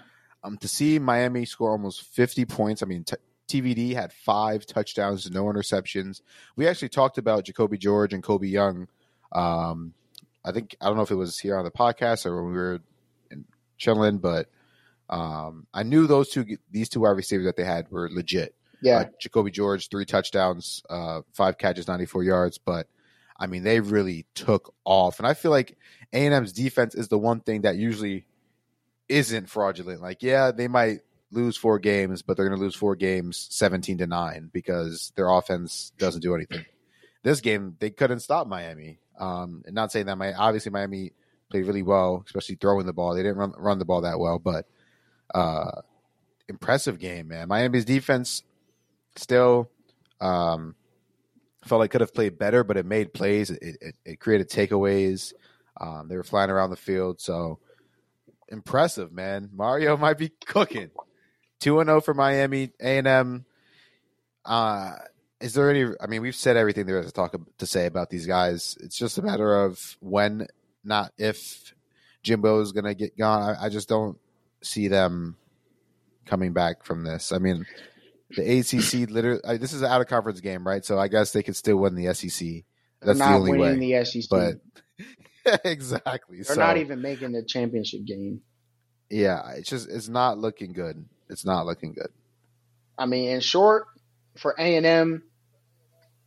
to see Miami score almost 50 points, I mean, TVD had 5 touchdowns, no interceptions. We actually talked about Jacoby George and Kobe Young. I don't know if it was here on the podcast or when we were chilling, but I knew these two wide receivers that they had were legit. Yeah. Jacoby George, 3 touchdowns, 5 catches, 94 yards. But, I mean, they really took off. And I feel like A&M's defense is the one thing that usually isn't fraudulent. Like, yeah, they might lose 4 games, but they're going to lose 4 games 17-9 because their offense doesn't do anything. This game, they couldn't stop Miami. And not saying that obviously Miami played really well, especially throwing the ball. They didn't run the ball that well, but impressive game, man. Miami's defense still felt like could have played better, but it made plays. It created takeaways. They were flying around the field, so impressive, man. Mario might be cooking. 2-0 for Miami. A&M. Is there any? I mean, we've said everything there is to say about these guys. It's just a matter of when, not if, Jimbo is going to get gone. I just don't see them coming back from this. I mean, the ACC literally, this is an out of conference game, right? So I guess they could still win the SEC. That's the only way. Not winning the SEC. But exactly. They're not even making the championship game. Yeah, it's not looking good. It's not looking good. I mean, in short, for A&M,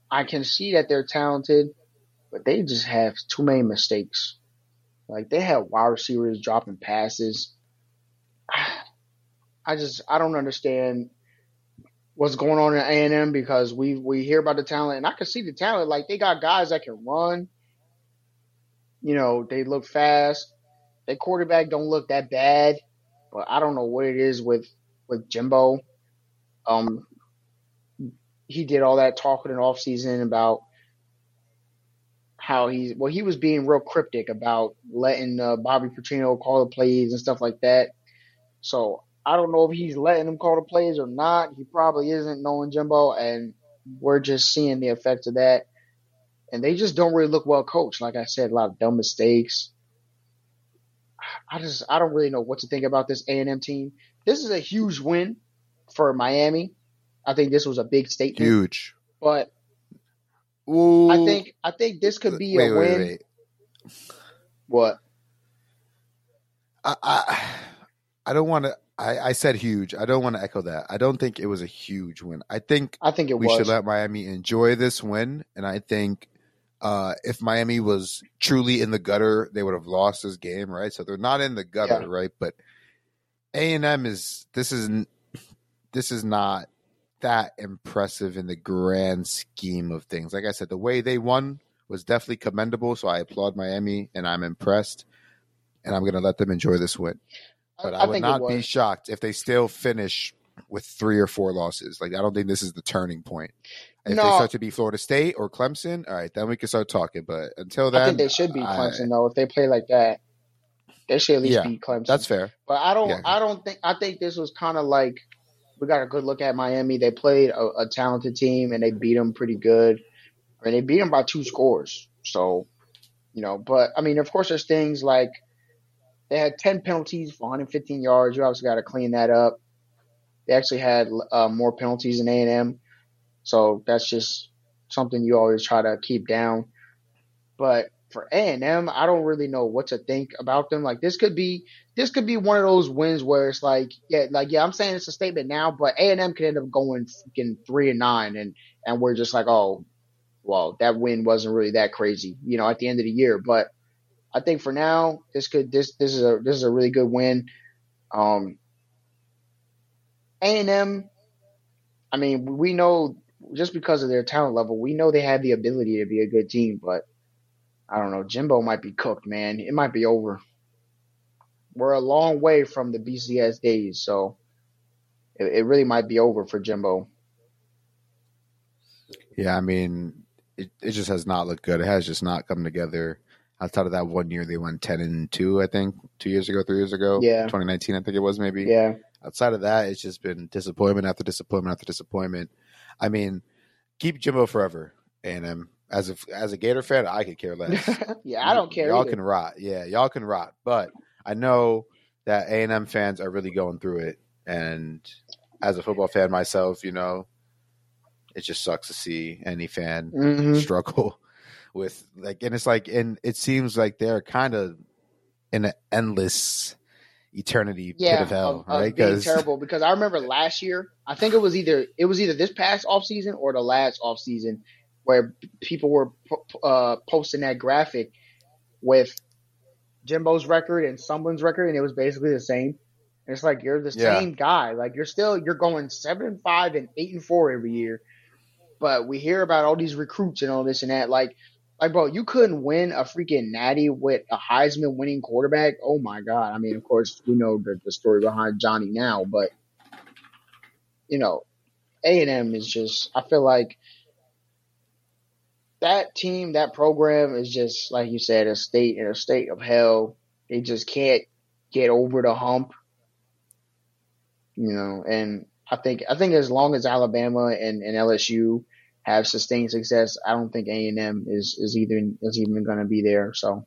I can see that they're talented, but they just have too many mistakes. Like, they had wide receivers dropping passes. I don't understand what's going on in A&M, because we hear about the talent, and I can see the talent. Like, they got guys that can run. You know, they look fast. Their quarterback don't look that bad, but I don't know what it is with Jimbo. He did all that talking in the offseason about how he was being real cryptic about letting Bobby Petrino call the plays and stuff like that. So I don't know if he's letting him call the plays or not. He probably isn't, knowing Jimbo, and we're just seeing the effects of that. And they just don't really look well coached. Like I said, a lot of dumb mistakes. I don't really know what to think about this A&M team. This is a huge win for Miami. I think this was a big statement. Huge. But ooh. I think this could be a win. Wait. What? I don't want to. I said huge. I don't want to echo that. I don't think it was a huge win. I think we should let Miami enjoy this win. And I think if Miami was truly in the gutter, they would have lost this game, right? So they're not in the gutter, right? But A&M is not that impressive in the grand scheme of things. Like I said, the way they won was definitely commendable. So I applaud Miami, and I'm impressed, and I'm going to let them enjoy this win. But I would not be shocked if they still finish with 3 or 4 losses. Like, I don't think this is the turning point. If they start to be Florida State or Clemson, all right, then we can start talking. But until then, I think they should beat Clemson, though. If they play like that, they should at least beat Clemson. That's fair. But I think this was kind of like, we got a good look at Miami. They played a talented team, and they beat them pretty good. I mean, they beat them by 2 scores. So, you know, but I mean, of course, there's things like, they had 10 penalties for 115 yards. You obviously got to clean that up. They actually had more penalties than A&M. So that's just something you always try to keep down. But for A&M, I don't really know what to think about them. Like, this could be one of those wins where it's like, I'm saying it's a statement now, but A&M could end up going freaking 3-9. And we're just like, oh, well, that win wasn't really that crazy, you know, at the end of the year. But I think for now, this is a really good win. A&M, I mean, we know just because of their talent level, we know they have the ability to be a good team, but I don't know, Jimbo might be cooked, man. It might be over. We're a long way from the BCS days, so it really might be over for Jimbo. Yeah, I mean, it just has not looked good. It has just not come together. Outside of that one year, they went 10-2, I think, 3 years ago. Yeah. 2019, I think it was, maybe. Yeah. Outside of that, it's just been disappointment after disappointment after disappointment. I mean, keep Jimbo forever. And as a Gator fan, I could care less. Yeah, I don't care. Y'all either can rot. Yeah, y'all can rot. But I know that A&M fans are really going through it. And as a football fan myself, you know, it just sucks to see any fan struggle. With like, and it's like, and it seems like they're kind of in an endless eternity pit of hell, right? Being terrible, because I remember last year, I think it was either this past offseason or the last offseason, where people were posting that graphic with Jimbo's record and someone's record, and it was basically the same. And it's like, you're the same guy, like you're going 7-5 and 8-4 every year, but we hear about all these recruits and all this and that, like. Like, bro, you couldn't win a freaking natty with a Heisman-winning quarterback? Oh, my God. I mean, of course, we know the story behind Johnny now, but, you know, A&M is just – I feel like that team, that program is just, like you said, a state of hell. They just can't get over the hump, you know. And I think as long as Alabama and LSU – have sustained success, I don't think A&M is even going to be there. So,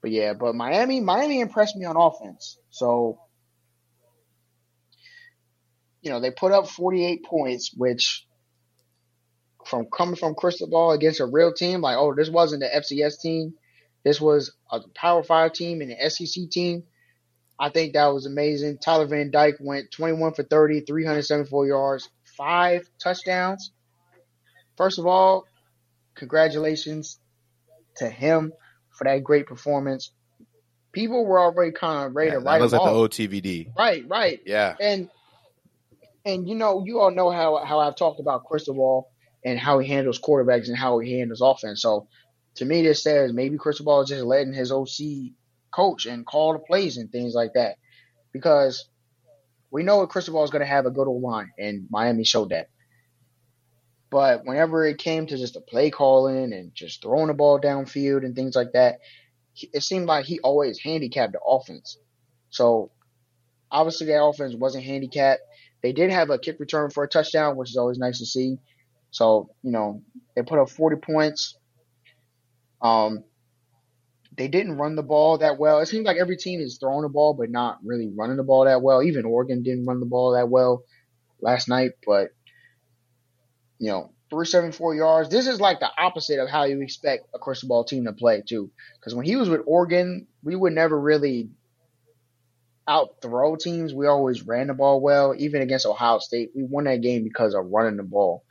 but yeah, but Miami impressed me on offense. So, you know, they put up 48 points, which from coming from Cristobal against a real team, like, oh, this wasn't the FCS team, this was a Power 5 team and an SEC team. I think that was amazing. Tyler Van Dyke went 21 for 30, 374 yards, 5 touchdowns. First of all, congratulations to him for that great performance. People were already kind of ready to write him off. That was like the OTVD. Right. Yeah. And you all know how I've talked about Cristobal and how he handles quarterbacks and how he handles offense. So to me, this says maybe Cristobal is just letting his OC coach and call the plays and things like that, because we know Cristobal is going to have a good old line, and Miami showed that. But whenever it came to just the play calling and just throwing the ball downfield and things like that, it seemed like he always handicapped the offense. So obviously that offense wasn't handicapped. They did have a kick return for a touchdown, which is always nice to see. So, they put up 40 points. They didn't run the ball that well. It seems like every team is throwing the ball but not really running the ball that well. Even Oregon didn't run the ball that well last night. But, 374 yards. This is like the opposite of how you expect a Cristobal team to play, too. Because when he was with Oregon, we would never really out-throw teams. We always ran the ball well. Even against Ohio State, we won that game because of running the ball.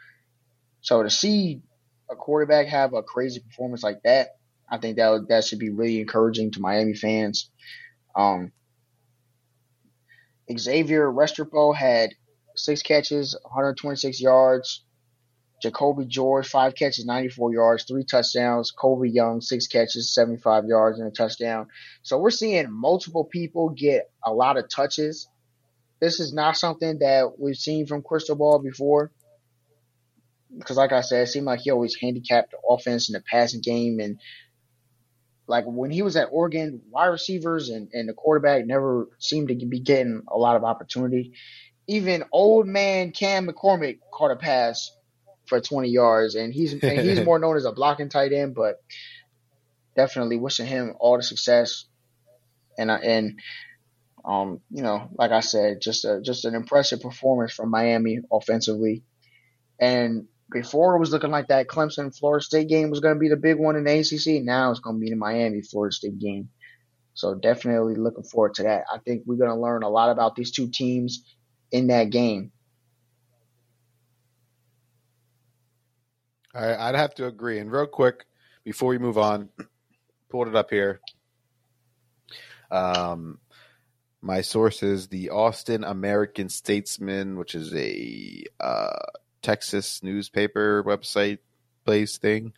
So to see a quarterback have a crazy performance like that, I think that should be really encouraging to Miami fans. Xavier Restrepo had 6 catches, 126 yards. Jacoby George, 5 catches, 94 yards, 3 touchdowns. Kobe Young, 6 catches, 75 yards, and a touchdown. So we're seeing multiple people get a lot of touches. This is not something that we've seen from Cristobal before. Because like I said, it seemed like he always handicapped the offense in the passing game. And like when he was at Oregon, wide receivers and the quarterback never seemed to be getting a lot of opportunity. Even old man Cam McCormick caught a pass for 20 yards, and he's more known as a blocking tight end, but definitely wishing him all the success. And like I said, just an impressive performance from Miami offensively. And before it was looking like that Clemson-Florida State game was going to be the big one in the ACC. Now it's going to be the Miami-Florida State game. So definitely looking forward to that. I think we're going to learn a lot about these two teams in that game. All right, I'd have to agree. And real quick, before we move on, pulled it up here. My source is the Austin American Statesman, which is a Texas newspaper website place thing.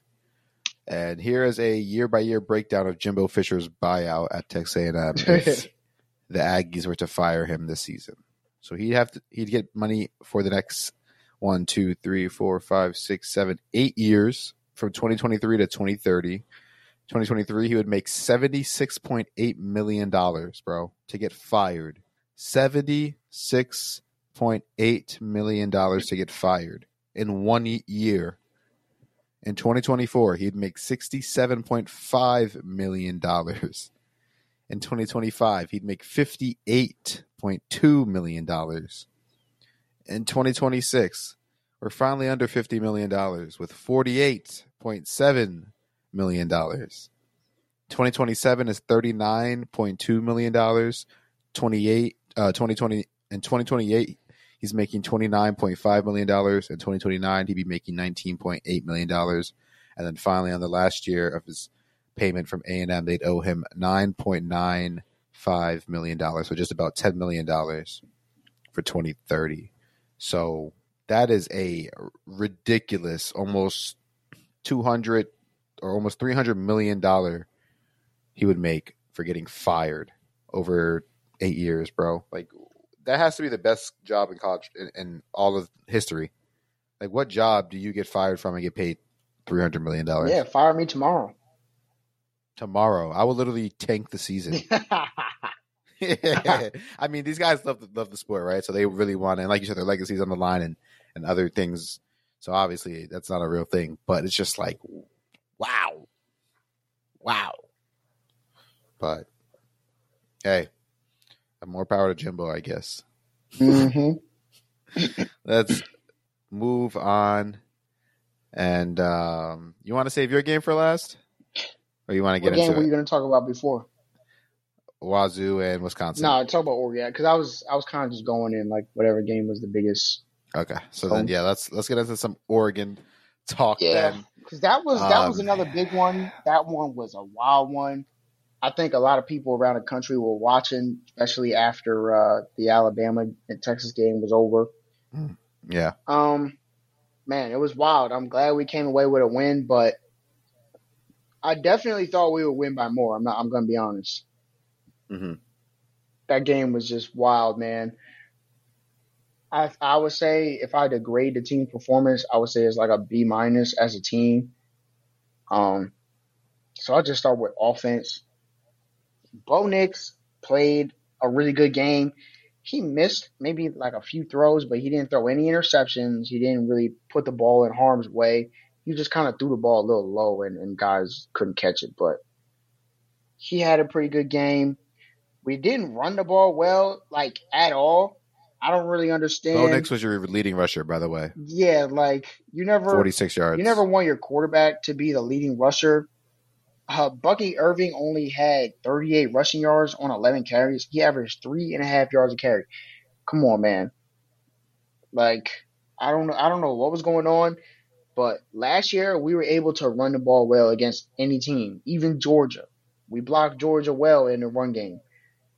And here is a year-by-year breakdown of Jimbo Fisher's buyout at Texas A&M if the Aggies were to fire him this season. So he'd get money for the next 1, 2, 3, 4, 5, 6, 7, 8 years from 2023 to 2030. 2023, he would make $76.8 million, bro, to get fired. $76.8 million to get fired in 1 year. In 2024, he'd make $67.5 million. In 2025, he'd make $58.2 million. In 2026, we're finally under $50 million with $48.7 million. 2027 is $39.2 million. 2028. He's making $29.5 million. In 2029, he'd be making $19.8 million. And then finally, on the last year of his payment from A&M, they'd owe him $9.95 million, so just about $10 million for 2030. So that is a ridiculous, almost $200 or almost $300 million he would make for getting fired over 8 years, bro. Like, that has to be the best job in college in all of history. Like, what job do you get fired from and get paid $300 million? Yeah, fire me tomorrow. Tomorrow. I will literally tank the season. I mean, these guys love the sport, right? So they really want to, and like you said, their legacy's on the line and other things. So obviously that's not a real thing, but it's just like, wow. But, hey. More power to Jimbo, I guess. Mm-hmm. Let's move on. And you want to save your game for last? Or you want to get into it? What game were you going to talk about before? Wazoo and Wisconsin. No, talk about Oregon. Because I was kind of just going in, like, whatever game was the biggest. Okay. So then, let's get into some Oregon talk them. Because that was another big one. That one was a wild one. I think a lot of people around the country were watching, especially after the Alabama and Texas game was over. Yeah. Man, it was wild. I'm glad we came away with a win, but I definitely thought we would win by more. I'm going to be honest. Mm-hmm. That game was just wild, man. I would say if I degrade the team performance, I would say it's like a B- as a team. So I'll just start with offense. Bo Nix played a really good game. He missed maybe like a few throws, but he didn't throw any interceptions. He didn't really put the ball in harm's way. He just kind of threw the ball a little low and guys couldn't catch it. But he had a pretty good game. We didn't run the ball well, like, at all. I don't really understand. Bo Nix was your leading rusher, by the way. Yeah, like, you never – 46 yards. You never want your quarterback to be the leading rusher. Bucky Irving only had 38 rushing yards on 11 carries. He averaged 3.5 yards a carry. Come on, man. Like, I don't know what was going on, but last year we were able to run the ball well against any team, even Georgia. We blocked Georgia well in the run game.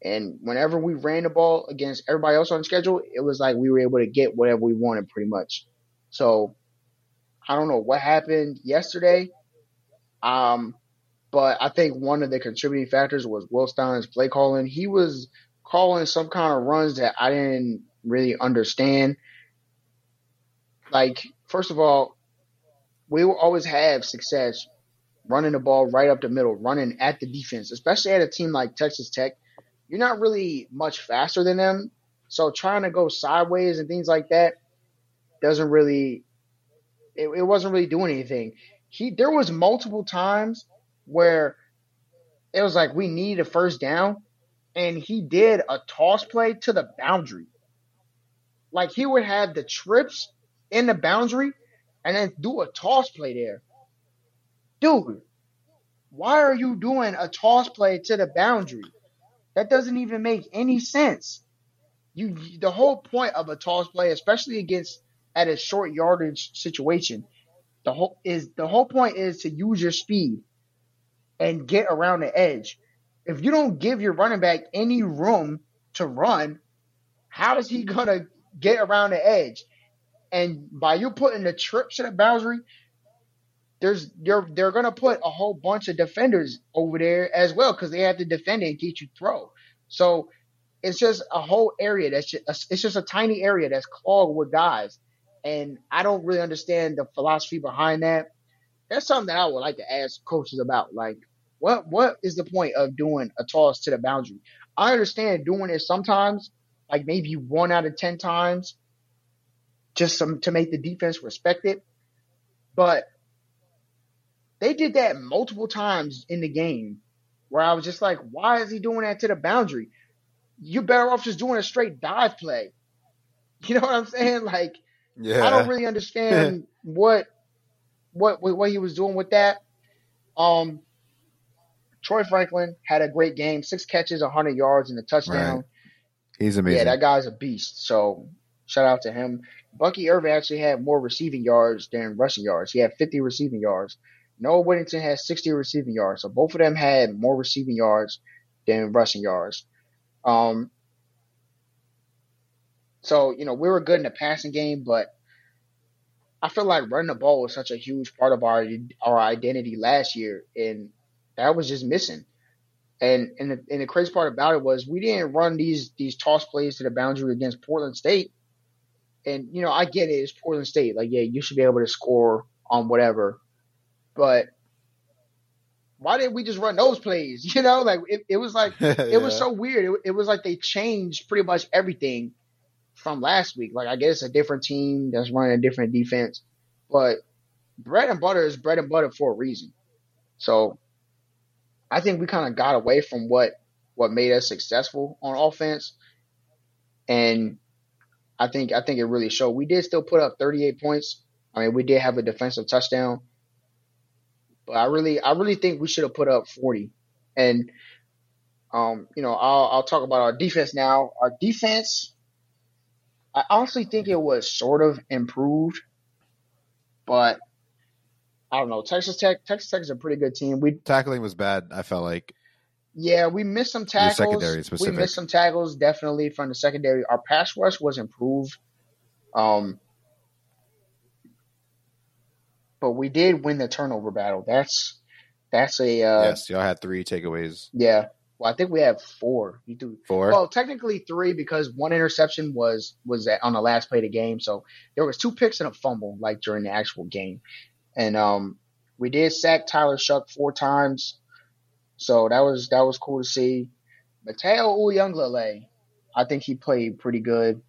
And whenever we ran the ball against everybody else on schedule, it was like we were able to get whatever we wanted pretty much. So I don't know what happened yesterday. But I think one of the contributing factors was Will Stein's play calling. He was calling some kind of runs that I didn't really understand. Like, first of all, we will always have success running the ball right up the middle, running at the defense, especially at a team like Texas Tech. You're not really much faster than them. So trying to go sideways and things like that doesn't really – it wasn't really doing anything. There was multiple times – where it was like we needed a first down, and he did a toss play to the boundary. Like, he would have the trips in the boundary and then do a toss play there. Dude, why are you doing a toss play to the boundary? That doesn't even make any sense. The whole point of a toss play, especially at a short yardage situation, the whole point is to use your speed and get around the edge. If you don't give your running back any room to run, how is he going to get around the edge? And by you putting the trips to the boundary, they're going to put a whole bunch of defenders over there as well, because they have to defend it in case you throw. So it's just a whole area it's just a tiny area that's clogged with guys. And I don't really understand the philosophy behind that. That's something that I would like to ask coaches about. Like, what is the point of doing a toss to the boundary? I understand doing it sometimes, like maybe 1 out of 10 times, just to make the defense respect it. But they did that multiple times in the game where I was just like, why is he doing that to the boundary? You're better off just doing a straight dive play. You know what I'm saying? Like, yeah. I don't really understand what he was doing with that. Troy Franklin had a great game. 6 catches, 100 yards, and a touchdown. Right. He's amazing. Yeah, that guy's a beast. So shout out to him. Bucky Irving actually had more receiving yards than rushing yards. He had 50 receiving yards. Noah Whittington had 60 receiving yards. So both of them had more receiving yards than rushing yards. So, you know, we were good in the passing game, but I feel like running the ball was such a huge part of our identity last year, and that was just missing. And the crazy part about it was we didn't run these toss plays to the boundary against Portland State. And, you know, I get it. It's Portland State. Like, yeah, you should be able to score on whatever. But why didn't we just run those plays? You know, like, it was like – it was so weird. It was like they changed pretty much everything from last week. Like, I guess a different team that's running a different defense, but bread and butter is bread and butter for a reason. So I think we kind of got away from what made us successful on offense. And I think it really showed. We did still put up 38 points. I mean, we did have a defensive touchdown, but I really think we should have put up 40. And, you know, I'll talk about our defense now. Our defense, I honestly think it was sort of improved, but I don't know. Texas Tech is a pretty good team. Tackling was bad, I felt like. Yeah, we missed some tackles. Your secondary specific. We missed some tackles, definitely, from the secondary. Our pass rush was improved. But we did win the turnover battle. That's a yes, y'all had 3 takeaways. Yeah. Well, I think we have 4. You do 4? Well, technically 3 because 1 interception was on the last play of the game. So there was 2 picks and a fumble like during the actual game. And we did sack Tyler Shuck 4 times. So that was cool to see. Mateo Uyunglele, I think he played pretty good.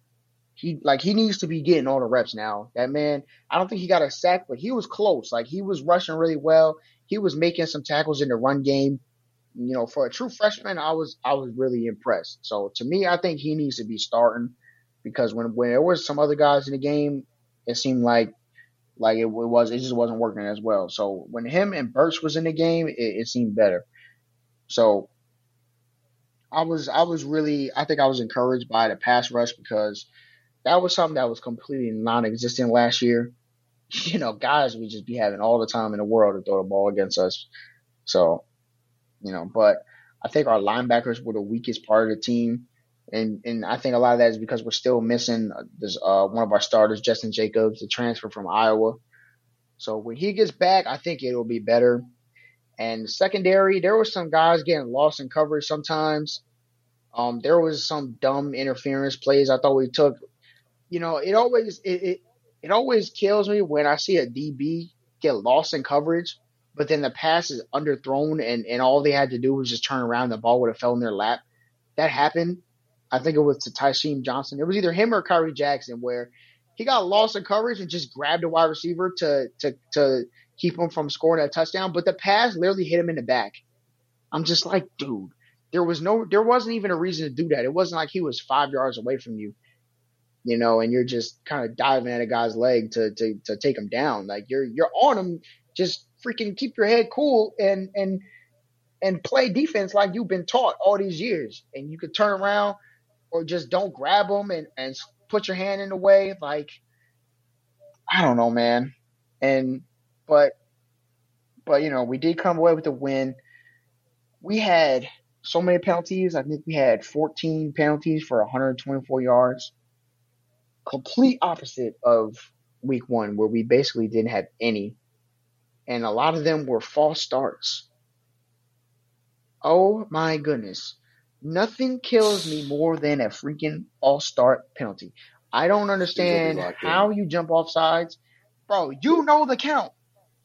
He needs to be getting all the reps now. That man, I don't think he got a sack, but he was close. Like, he was rushing really well. He was making some tackles in the run game. You know, for a true freshman, I was really impressed. So to me, I think he needs to be starting because when there was some other guys in the game, it seemed like it just wasn't working as well. So when him and Burch was in the game, it seemed better. So I think I was encouraged by the pass rush because that was something that was completely non-existent last year. You know, guys would just be having all the time in the world to throw the ball against us. So, you know, but I think our linebackers were the weakest part of the team. And I think a lot of that is because we're still missing this one of our starters, Justin Jacobs, the transfer from Iowa. So when he gets back, I think it'll be better. And secondary, there were some guys getting lost in coverage sometimes. There was some dumb interference plays I thought we took. You know, it always kills me when I see a DB get lost in coverage, but then the pass is underthrown and all they had to do was just turn around and the ball would have fell in their lap. That happened. I think it was to Tysheem Johnson. It was either him or Kyrie Jackson where he got lost in coverage and just grabbed a wide receiver to keep him from scoring a touchdown, but the pass literally hit him in the back. I'm just like, dude, there wasn't even a reason to do that. It wasn't like he was 5 yards away from you, you know, and you're just kind of diving at a guy's leg to take him down. Like you're on him, just freaking keep your head cool and play defense like you've been taught all these years. And you could turn around or just don't grab him and put your hand in the way. Like, I don't know, man. But you know, we did come away with a win. We had so many penalties. I think we had 14 penalties for 124 yards. Complete opposite of week one, where we basically didn't have any. And a lot of them were false starts. Oh, my goodness. Nothing kills me more than a freaking false start penalty. I don't understand how you jump off sides. Bro, you know the count.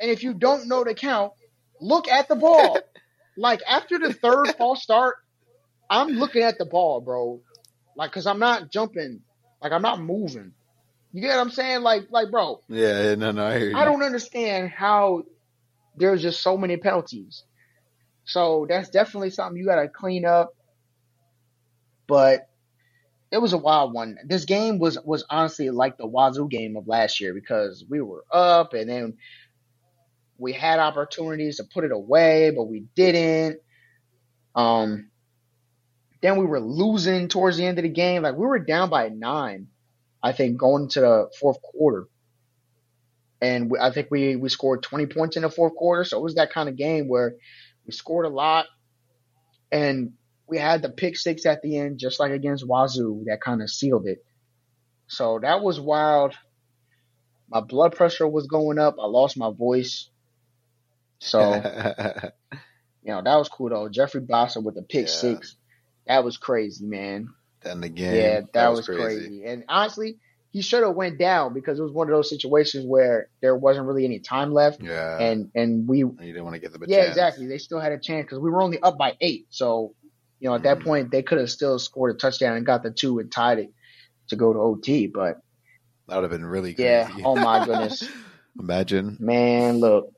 And if you don't know the count, look at the ball. Like, after the third false start, I'm looking at the ball, bro. Like, because I'm not jumping. Like, I'm not moving. You get what I'm saying? Like, bro. Yeah, no, I hear you. I don't understand how there's just so many penalties. So that's definitely something you got to clean up. But it was a wild one. This game was honestly like the Wazoo game of last year because we were up and then we had opportunities to put it away, but we didn't. Then we were losing towards the end of the game. Like, we were down by 9, I think, going to the fourth quarter. And I think we scored 20 points in the fourth quarter. So it was that kind of game where we scored a lot. And we had the pick six at the end, just like against Wazoo, that kind of sealed it. So that was wild. My blood pressure was going up. I lost my voice. So, you know, that was cool, though. Jeffrey Bossa with the pick six. That was crazy, man. And again, yeah, that was crazy. And honestly, he should have went down because it was one of those situations where there wasn't really any time left. Yeah, and you didn't want to give them a chance. Yeah, exactly. They still had a chance because we were only up by 8. So, you know, at that point, they could have still scored a touchdown and got the 2 and tied it to go to OT. But that would have been really crazy. Yeah. Oh my goodness. Imagine, man. Look,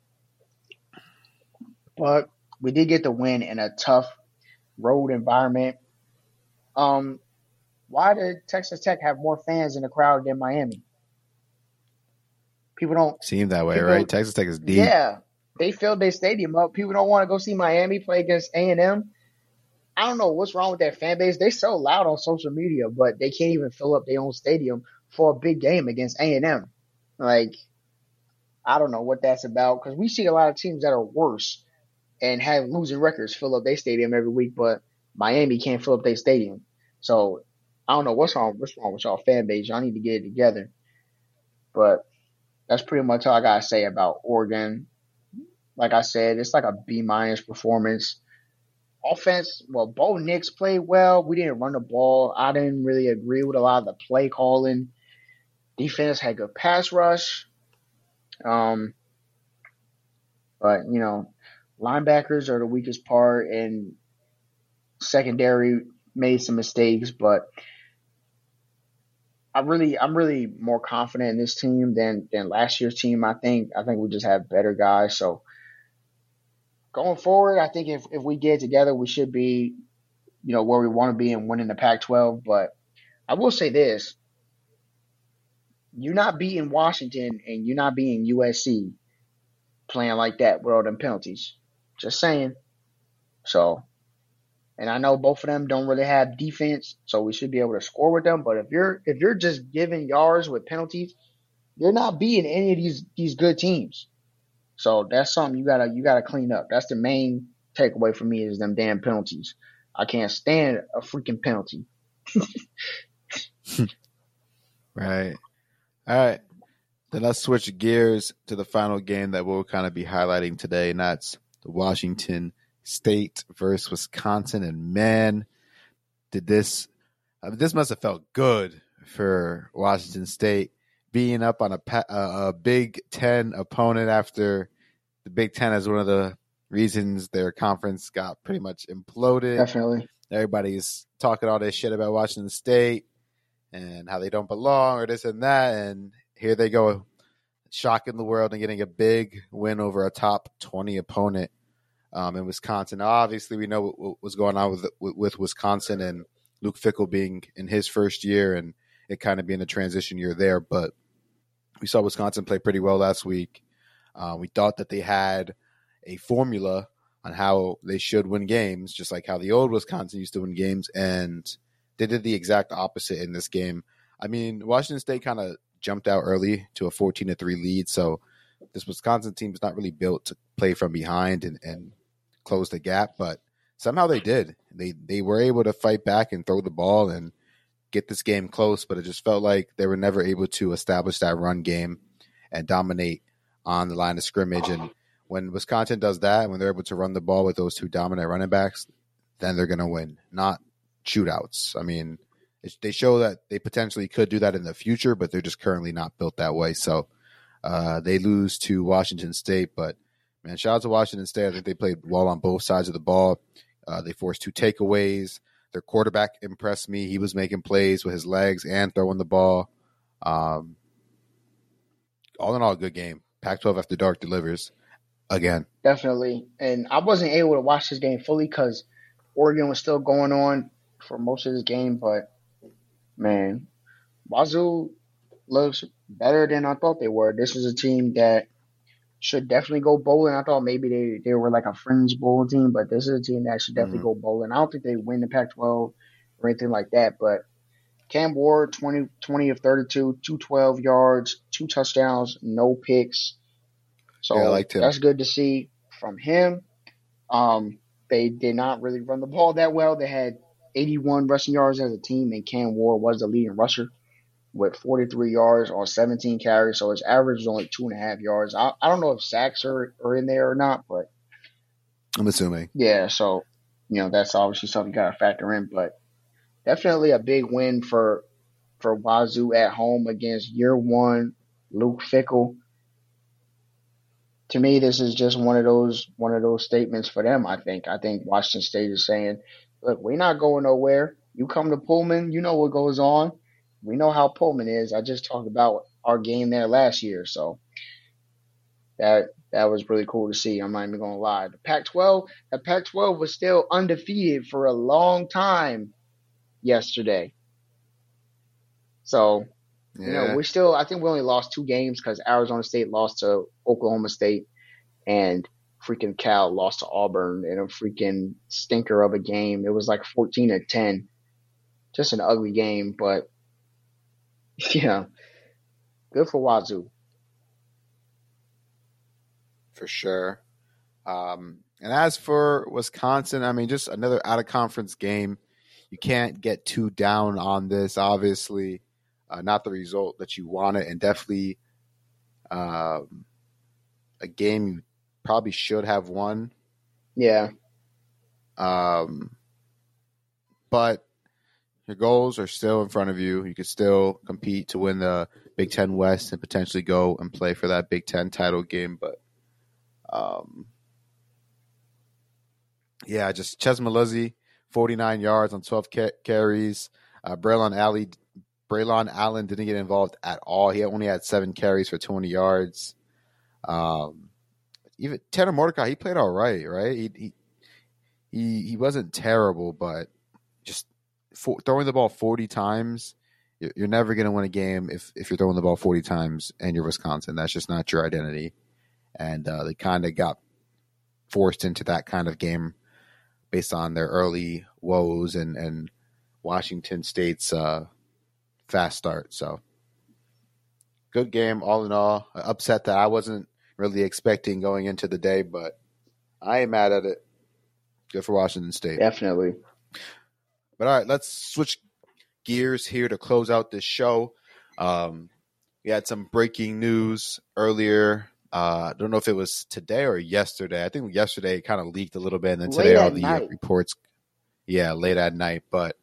but we did get the win in a tough road environment. Why did Texas Tech have more fans in the crowd than Miami? People don't seem that way, right? Texas Tech is deep. Yeah, they filled their stadium up. People don't want to go see Miami play against A&M. I don't know what's wrong with their fan base. They're so loud on social media, but they can't even fill up their own stadium for a big game against A&M. Like, I don't know what that's about, because we see a lot of teams that are worse and have losing records fill up their stadium every week, but Miami can't fill up their stadium. So I don't know what's wrong with y'all fan base. Y'all need to get it together. But that's pretty much all I got to say about Oregon. Like I said, it's like a B- performance. Offense, well, Bo Nix played well. We didn't run the ball. I didn't really agree with a lot of the play calling. Defense had good pass rush. But, you know, linebackers are the weakest part, and secondary made some mistakes. But I'm really more confident in this team than last year's team, I think. I think we just have better guys. So going forward, I think if we get together, we should be, you know, where we want to be and winning the Pac-12. But I will say this. You're not beating Washington and you're not beating USC playing like that with all them penalties. Just saying. So, and I know both of them don't really have defense, so we should be able to score with them. But if you're just giving yards with penalties, you're not beating any of these good teams. So that's something you gotta clean up. That's the main takeaway for me, is them damn penalties. I can't stand a freaking penalty. Right. All right. Then let's switch gears to the final game that we'll kind of be highlighting today, and that's the Washington State versus Wisconsin. And man, did this must have felt good for Washington State, being up on a Big Ten opponent after the Big Ten is one of the reasons their conference got pretty much imploded. Definitely. Everybody's talking all this shit about Washington State and how they don't belong or this and that, and here they go, shocking the world and getting a big win over a top 20 opponent in Wisconsin. Now, obviously, we know what was going on with Wisconsin and Luke Fickell being in his first year and it kind of being a transition year there, but we saw Wisconsin play pretty well last week. We thought that they had a formula on how they should win games, just like how the old Wisconsin used to win games, and they did the exact opposite in this game. I mean, Washington State kind of jumped out early to a 14-3 lead, so this Wisconsin team is not really built to play from behind and close the gap, but somehow they did. They were able to fight back and throw the ball and get this game close, but it just felt like they were never able to establish that run game and dominate on the line of scrimmage. And when Wisconsin does that, and when they're able to run the ball with those two dominant running backs, then they're going to win, not shootouts. I mean, they show that they potentially could do that in the future, but they're just currently not built that way. So they lose to Washington State, but man, shout out to Washington State. I think they played well on both sides of the ball. They forced two takeaways. Their quarterback impressed me. He was making plays with his legs and throwing the ball. All in all, good game. Pac-12 After Dark delivers again. Definitely. And I wasn't able to watch this game fully because Oregon was still going on for most of this game. But, man, Wazoo looks better than I thought they were. This is a team that should definitely go bowling. I thought maybe they were like a fringe bowl team, but this is a team that should definitely go bowling. I don't think they win the Pac-12 or anything like that, but Cam Ward, 20 of 32, 212 yards, 2 touchdowns, no picks. So yeah, I liked him. That's good to see from him. They did not really run the ball that well. They had 81 rushing yards as a team, and Cam Ward was the leading rusher with 43 yards on 17 carries, so his average is only 2.5 yards. I don't know if sacks are in there or not, but I'm assuming. Yeah, so, you know, that's obviously something you got to factor in, but definitely a big win for Wazoo at home against year one Luke Fickell. To me, this is just one of those statements for them, I think. I think Washington State is saying, look, we're not going nowhere. You come to Pullman, you know what goes on. We know how Pullman is. I just talked about our game there last year, so that was really cool to see. I'm not even gonna lie. The Pac-12 was still undefeated for a long time yesterday. So, yeah. You know, I think we only lost 2 games because Arizona State lost to Oklahoma State, and freaking Cal lost to Auburn in a freaking stinker of a game. It was like 14-10, just an ugly game, but. Yeah, good for Wazoo. for sure. And as for Wisconsin, I mean, just another out-of-conference game. You can't get too down on this, obviously. Not the result that you wanted, and definitely a game you probably should have won. Yeah. But your goals are still in front of you. You can still compete to win the Big Ten West and potentially go and play for that Big Ten title game. But, yeah, just Chesma Luzzi, 49 yards on 12 carries. Braylon Allen didn't get involved at all. He only had 7 carries for 20 yards. Even Tanner Mordecai, he played all right, right? He wasn't terrible, but just throwing the ball 40 times, you're never going to win a game if you're throwing the ball 40 times and you're Wisconsin. That's just not your identity. And they kind of got forced into that kind of game based on their early woes and Washington State's fast start. So good game all in all. An upset that I wasn't really expecting going into the day, but I ain't mad at it. Good for Washington State. Definitely. But all right, let's switch gears here to close out this show. We had some breaking news earlier. I don't know if it was today or yesterday. I think yesterday it kind of leaked a little bit, and then today all the reports. Yeah, late at night. But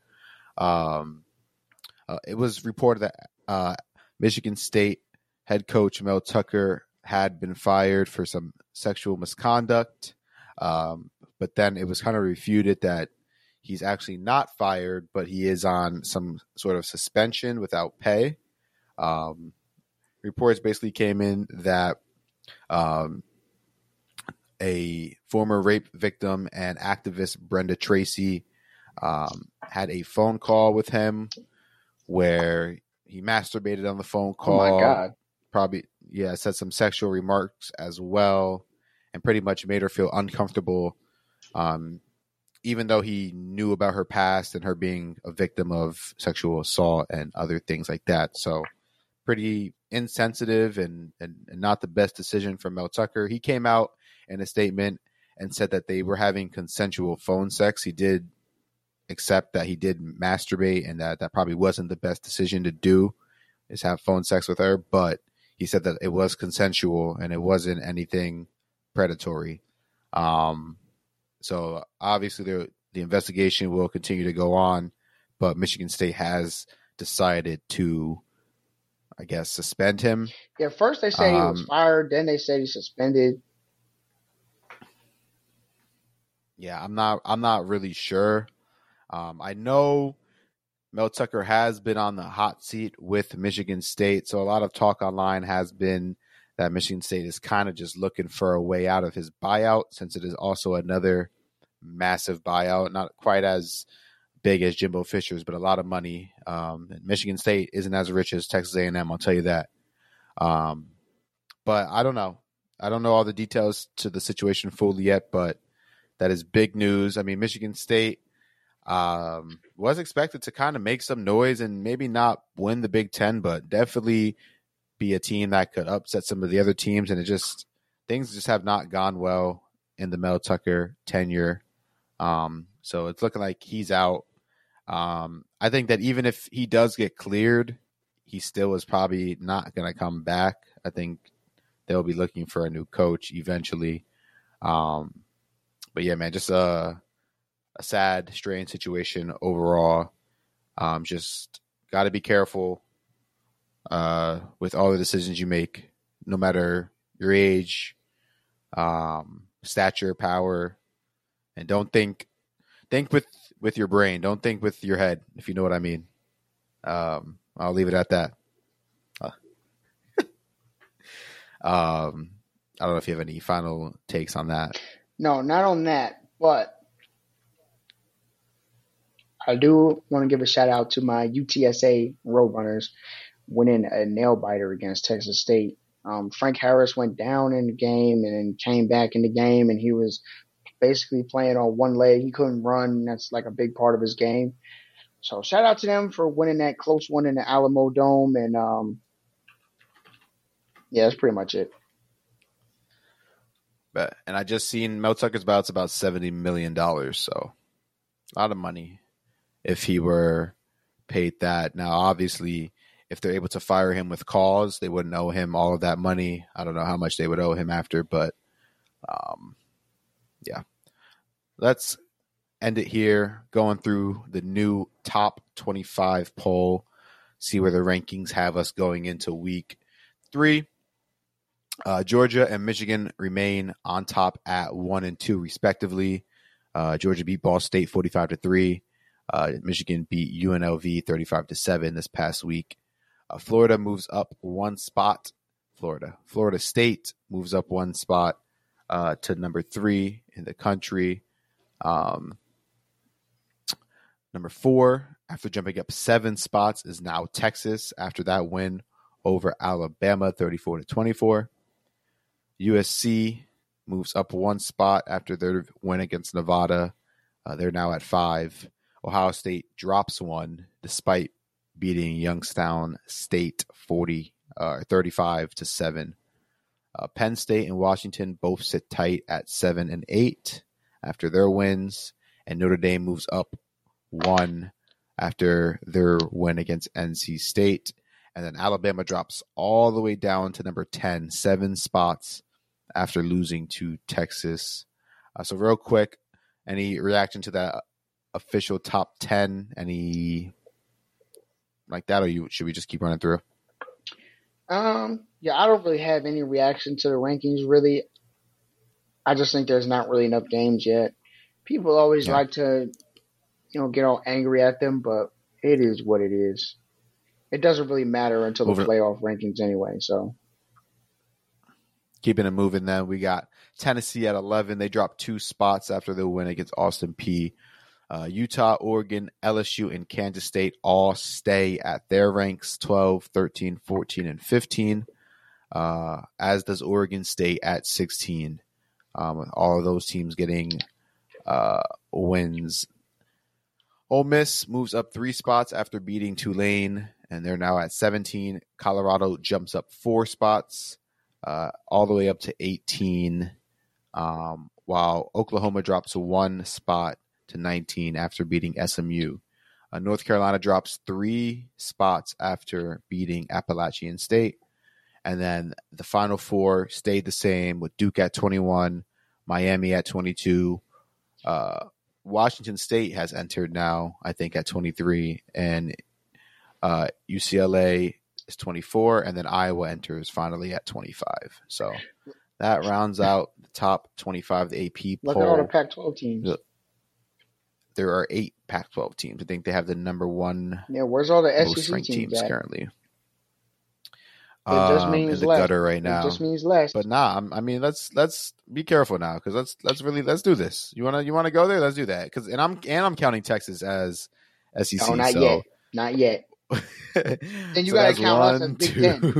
it was reported that Michigan State head coach Mel Tucker had been fired for some sexual misconduct. But then it was kind of refuted that he's actually not fired, but he is on some sort of suspension without pay. Reports basically came in that a former rape victim and activist, Brenda Tracy, had a phone call with him where he masturbated on the phone call. Oh, my God. Probably, yeah, said some sexual remarks as well, and pretty much made her feel uncomfortable, even though he knew about her past and her being a victim of sexual assault and other things like that. So pretty insensitive and not the best decision for Mel Tucker. He came out in a statement and said that they were having consensual phone sex. He did accept that he did masturbate and that probably wasn't the best decision to do, is have phone sex with her, but he said that it was consensual and it wasn't anything predatory. So obviously the investigation will continue to go on, but Michigan State has decided to, I guess, suspend him. Yeah, first they said he was fired, then they said he's suspended. Yeah, I'm not really sure. I know Mel Tucker has been on the hot seat with Michigan State. So a lot of talk online has been that Michigan State is kind of just looking for a way out of his buyout, since it is also another massive buyout, not quite as big as Jimbo Fisher's, but a lot of money. And Michigan State isn't as rich as Texas A&M, I'll tell you that. But I don't know. I don't know all the details to the situation fully yet, but that is big news. I mean, Michigan State was expected to kind of make some noise and maybe not win the Big Ten, but definitely be a team that could upset some of the other teams. And it just, things just have not gone well in the Mel Tucker tenure. So it's looking like he's out. I think that even if he does get cleared, he still is probably not going to come back. I think they'll be looking for a new coach eventually. But yeah, man, just a sad, strange situation overall. Just got to be careful with all the decisions you make, no matter your age, stature, power, and don't think with your brain. Don't think with your head, if you know what I mean. I'll leave it at that. I don't know if you have any final takes on that. No, not on that, but I do want to give a shout out to my UTSA Roadrunners winning a nail biter against Texas State. Frank Harris went down in the game and then came back in the game, and he was basically playing on one leg. He couldn't run. That's like a big part of his game. So shout out to them for winning that close one in the Alamo Dome. And yeah, that's pretty much it. Bet. And I just seen Mel Tucker's buyout's about $70 million, so a lot of money if he were paid that. Now, obviously, if they're able to fire him with cause, they wouldn't owe him all of that money. I don't know how much they would owe him after, but yeah. Let's end it here, going through the new top 25 poll, see where the rankings have us going into week 3. Georgia and Michigan remain on top at 1 and 2, respectively. Georgia beat Ball State 45-3. Michigan beat UNLV 35-7 this past week. Florida moves up one spot. Florida State moves up one spot to number 3 in the country. Number 4, after jumping up 7 spots, is now Texas after that win over Alabama 34-24. USC moves up one spot after their win against Nevada. They're now at 5. Ohio State drops 1 despite beating Youngstown State 35-7. Penn State and Washington both sit tight at 7 and 8 after their wins, and Notre Dame moves up 1 after their win against NC State. And then Alabama drops all the way down to number 10, 7 spots after losing to Texas. So real quick, any reaction to that official top 10? Any like that, or should we just keep running through? Yeah, I don't really have any reaction to the rankings, really. I just think there's not really enough games yet. People always like to, get all angry at them, but it is what it is. It doesn't really matter until the playoff rankings anyway, so. Keeping it moving then, we got Tennessee at 11. They dropped 2 spots after the win against Austin Peay. Utah, Oregon, LSU, and Kansas State all stay at their ranks, 12, 13, 14, and 15, as does Oregon State at 16. All of those teams getting wins. Ole Miss moves up 3 spots after beating Tulane, and they're now at 17. Colorado jumps up 4 spots, all the way up to 18, while Oklahoma drops 1 spot to 19 after beating SMU. North Carolina drops 3 spots after beating Appalachian State. And then the final 4 stayed the same with Duke at 21, Miami at 22. Washington State has entered now, I think, at 23, and UCLA is 24, and then Iowa enters finally at 25. So that rounds out the top 25, the AP poll. Look at all the Pac-12 teams. There are 8 Pac-12 teams. I think they have the number 1. Yeah, where's all the SEC teams currently? It just means in the gutter right now. It just means less. But let's be careful now, because let's do this. You wanna go there? Let's do that. Because I'm counting Texas as SEC. Oh, not yet. Then you gotta count us as Big Ten. If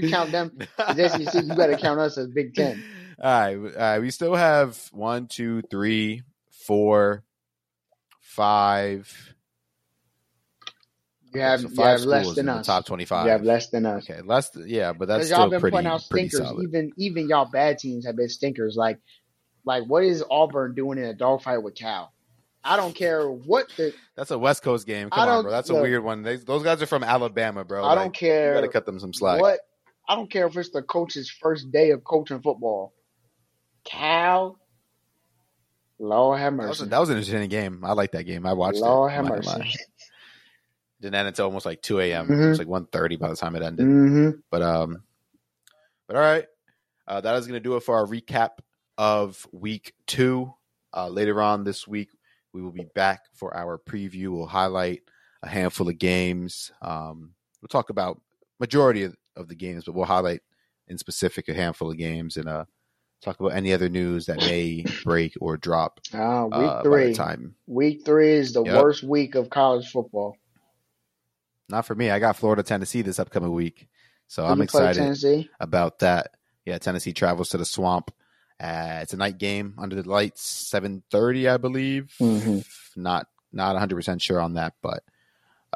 you count them as SEC, you gotta count us as Big Ten. All right. We still have 1, 2, 3, 4, 5. You have less than us. Top 25. You have less than us. Okay, but that's still pretty solid. Y'all been putting out stinkers. Even y'all bad teams have been stinkers. Like what is Auburn doing in a dogfight with Cal? I don't care what the. That's a West Coast game. Come on, bro. That's a weird one. Those guys are from Alabama, bro. I don't care. You gotta cut them some slack. What? I don't care if it's the coach's first day of coaching football. Cal. Lord have mercy. That was an interesting game. I like that game. I watched it. Lord have mercy. Didn't end until almost like 2 a.m. Mm-hmm. It was like 1:30 by the time it ended. Mm-hmm. But all right, that is going to do it for our recap of week 2. Later on this week, we will be back for our preview. We'll highlight a handful of games. We'll talk about majority of the games, but we'll highlight in specific a handful of games and talk about any other news that may break or drop. Week 3. By the time. Week 3 is the worst week of college football. Not for me. I got Florida, Tennessee this upcoming week, so I'm excited about that. Yeah, Tennessee travels to the Swamp. It's a night game under the lights, 7:30, I believe. Mm-hmm. Not 100% sure on that, but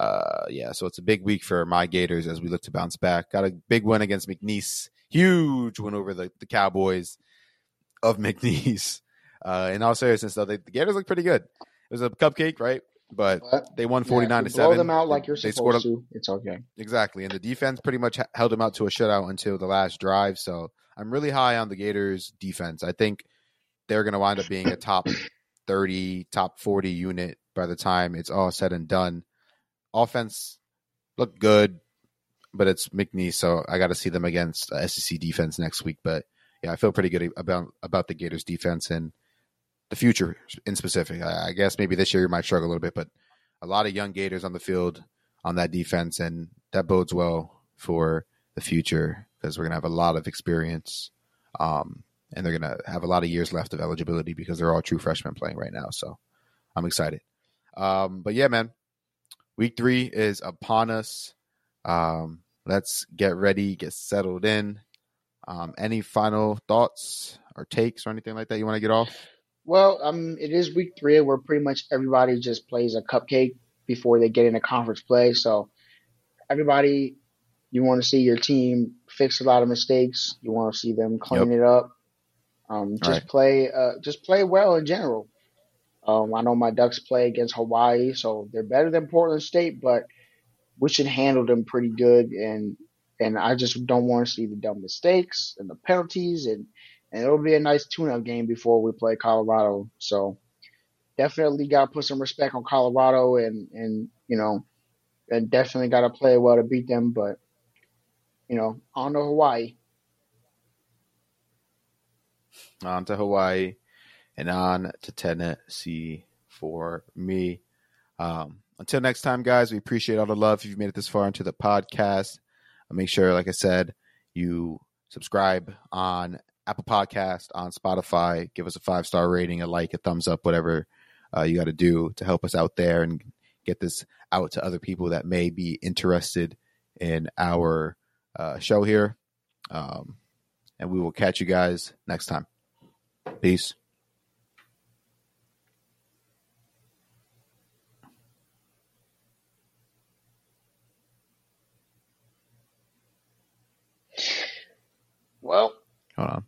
so it's a big week for my Gators as we look to bounce back. Got a big win against McNeese, huge win over the Cowboys. of McNeese. In all seriousness, though, the Gators look pretty good. It was a cupcake, right? But they won 49-7. Blow them out like you're supposed to. It's okay. Exactly. And the defense pretty much held them out to a shutout until the last drive. So I'm really high on the Gators' defense. I think they're going to wind up being a top 30, top 40 unit by the time it's all said and done. Offense looked good, but it's McNeese, so I got to see them against SEC defense next week. But, yeah, I feel pretty good about the Gators' defense and the future in specific. I guess maybe this year you might struggle a little bit, but a lot of young Gators on the field on that defense, and that bodes well for the future because we're going to have a lot of experience, and they're going to have a lot of years left of eligibility because they're all true freshmen playing right now. So I'm excited. But, yeah, man, week 3 is upon us. Let's get ready, get settled in. Any final thoughts or takes or anything like that you want to get off? Well, it is week 3 where pretty much everybody just plays a cupcake before they get into conference play. So everybody, you want to see your team fix a lot of mistakes. You want to see them clean it up. Play well in general. I know my Ducks play against Hawaii, so they're better than Portland State, but we should handle them pretty good. And I just don't want to see the dumb mistakes and the penalties and it'll be a nice tune-up game before we play Colorado. So definitely got to put some respect on Colorado and definitely got to play well to beat them. But, on to Hawaii. On to Hawaii and on to Tennessee for me. Until next time, guys, we appreciate all the love. If you've made it this far into the podcast, make sure, like I said, you subscribe on Apple Podcast, on Spotify. Give us a 5-star rating, a like, a thumbs up, whatever you got to do to help us out there and get this out to other people that may be interested in our show here. And we will catch you guys next time. Peace. Well, hold on.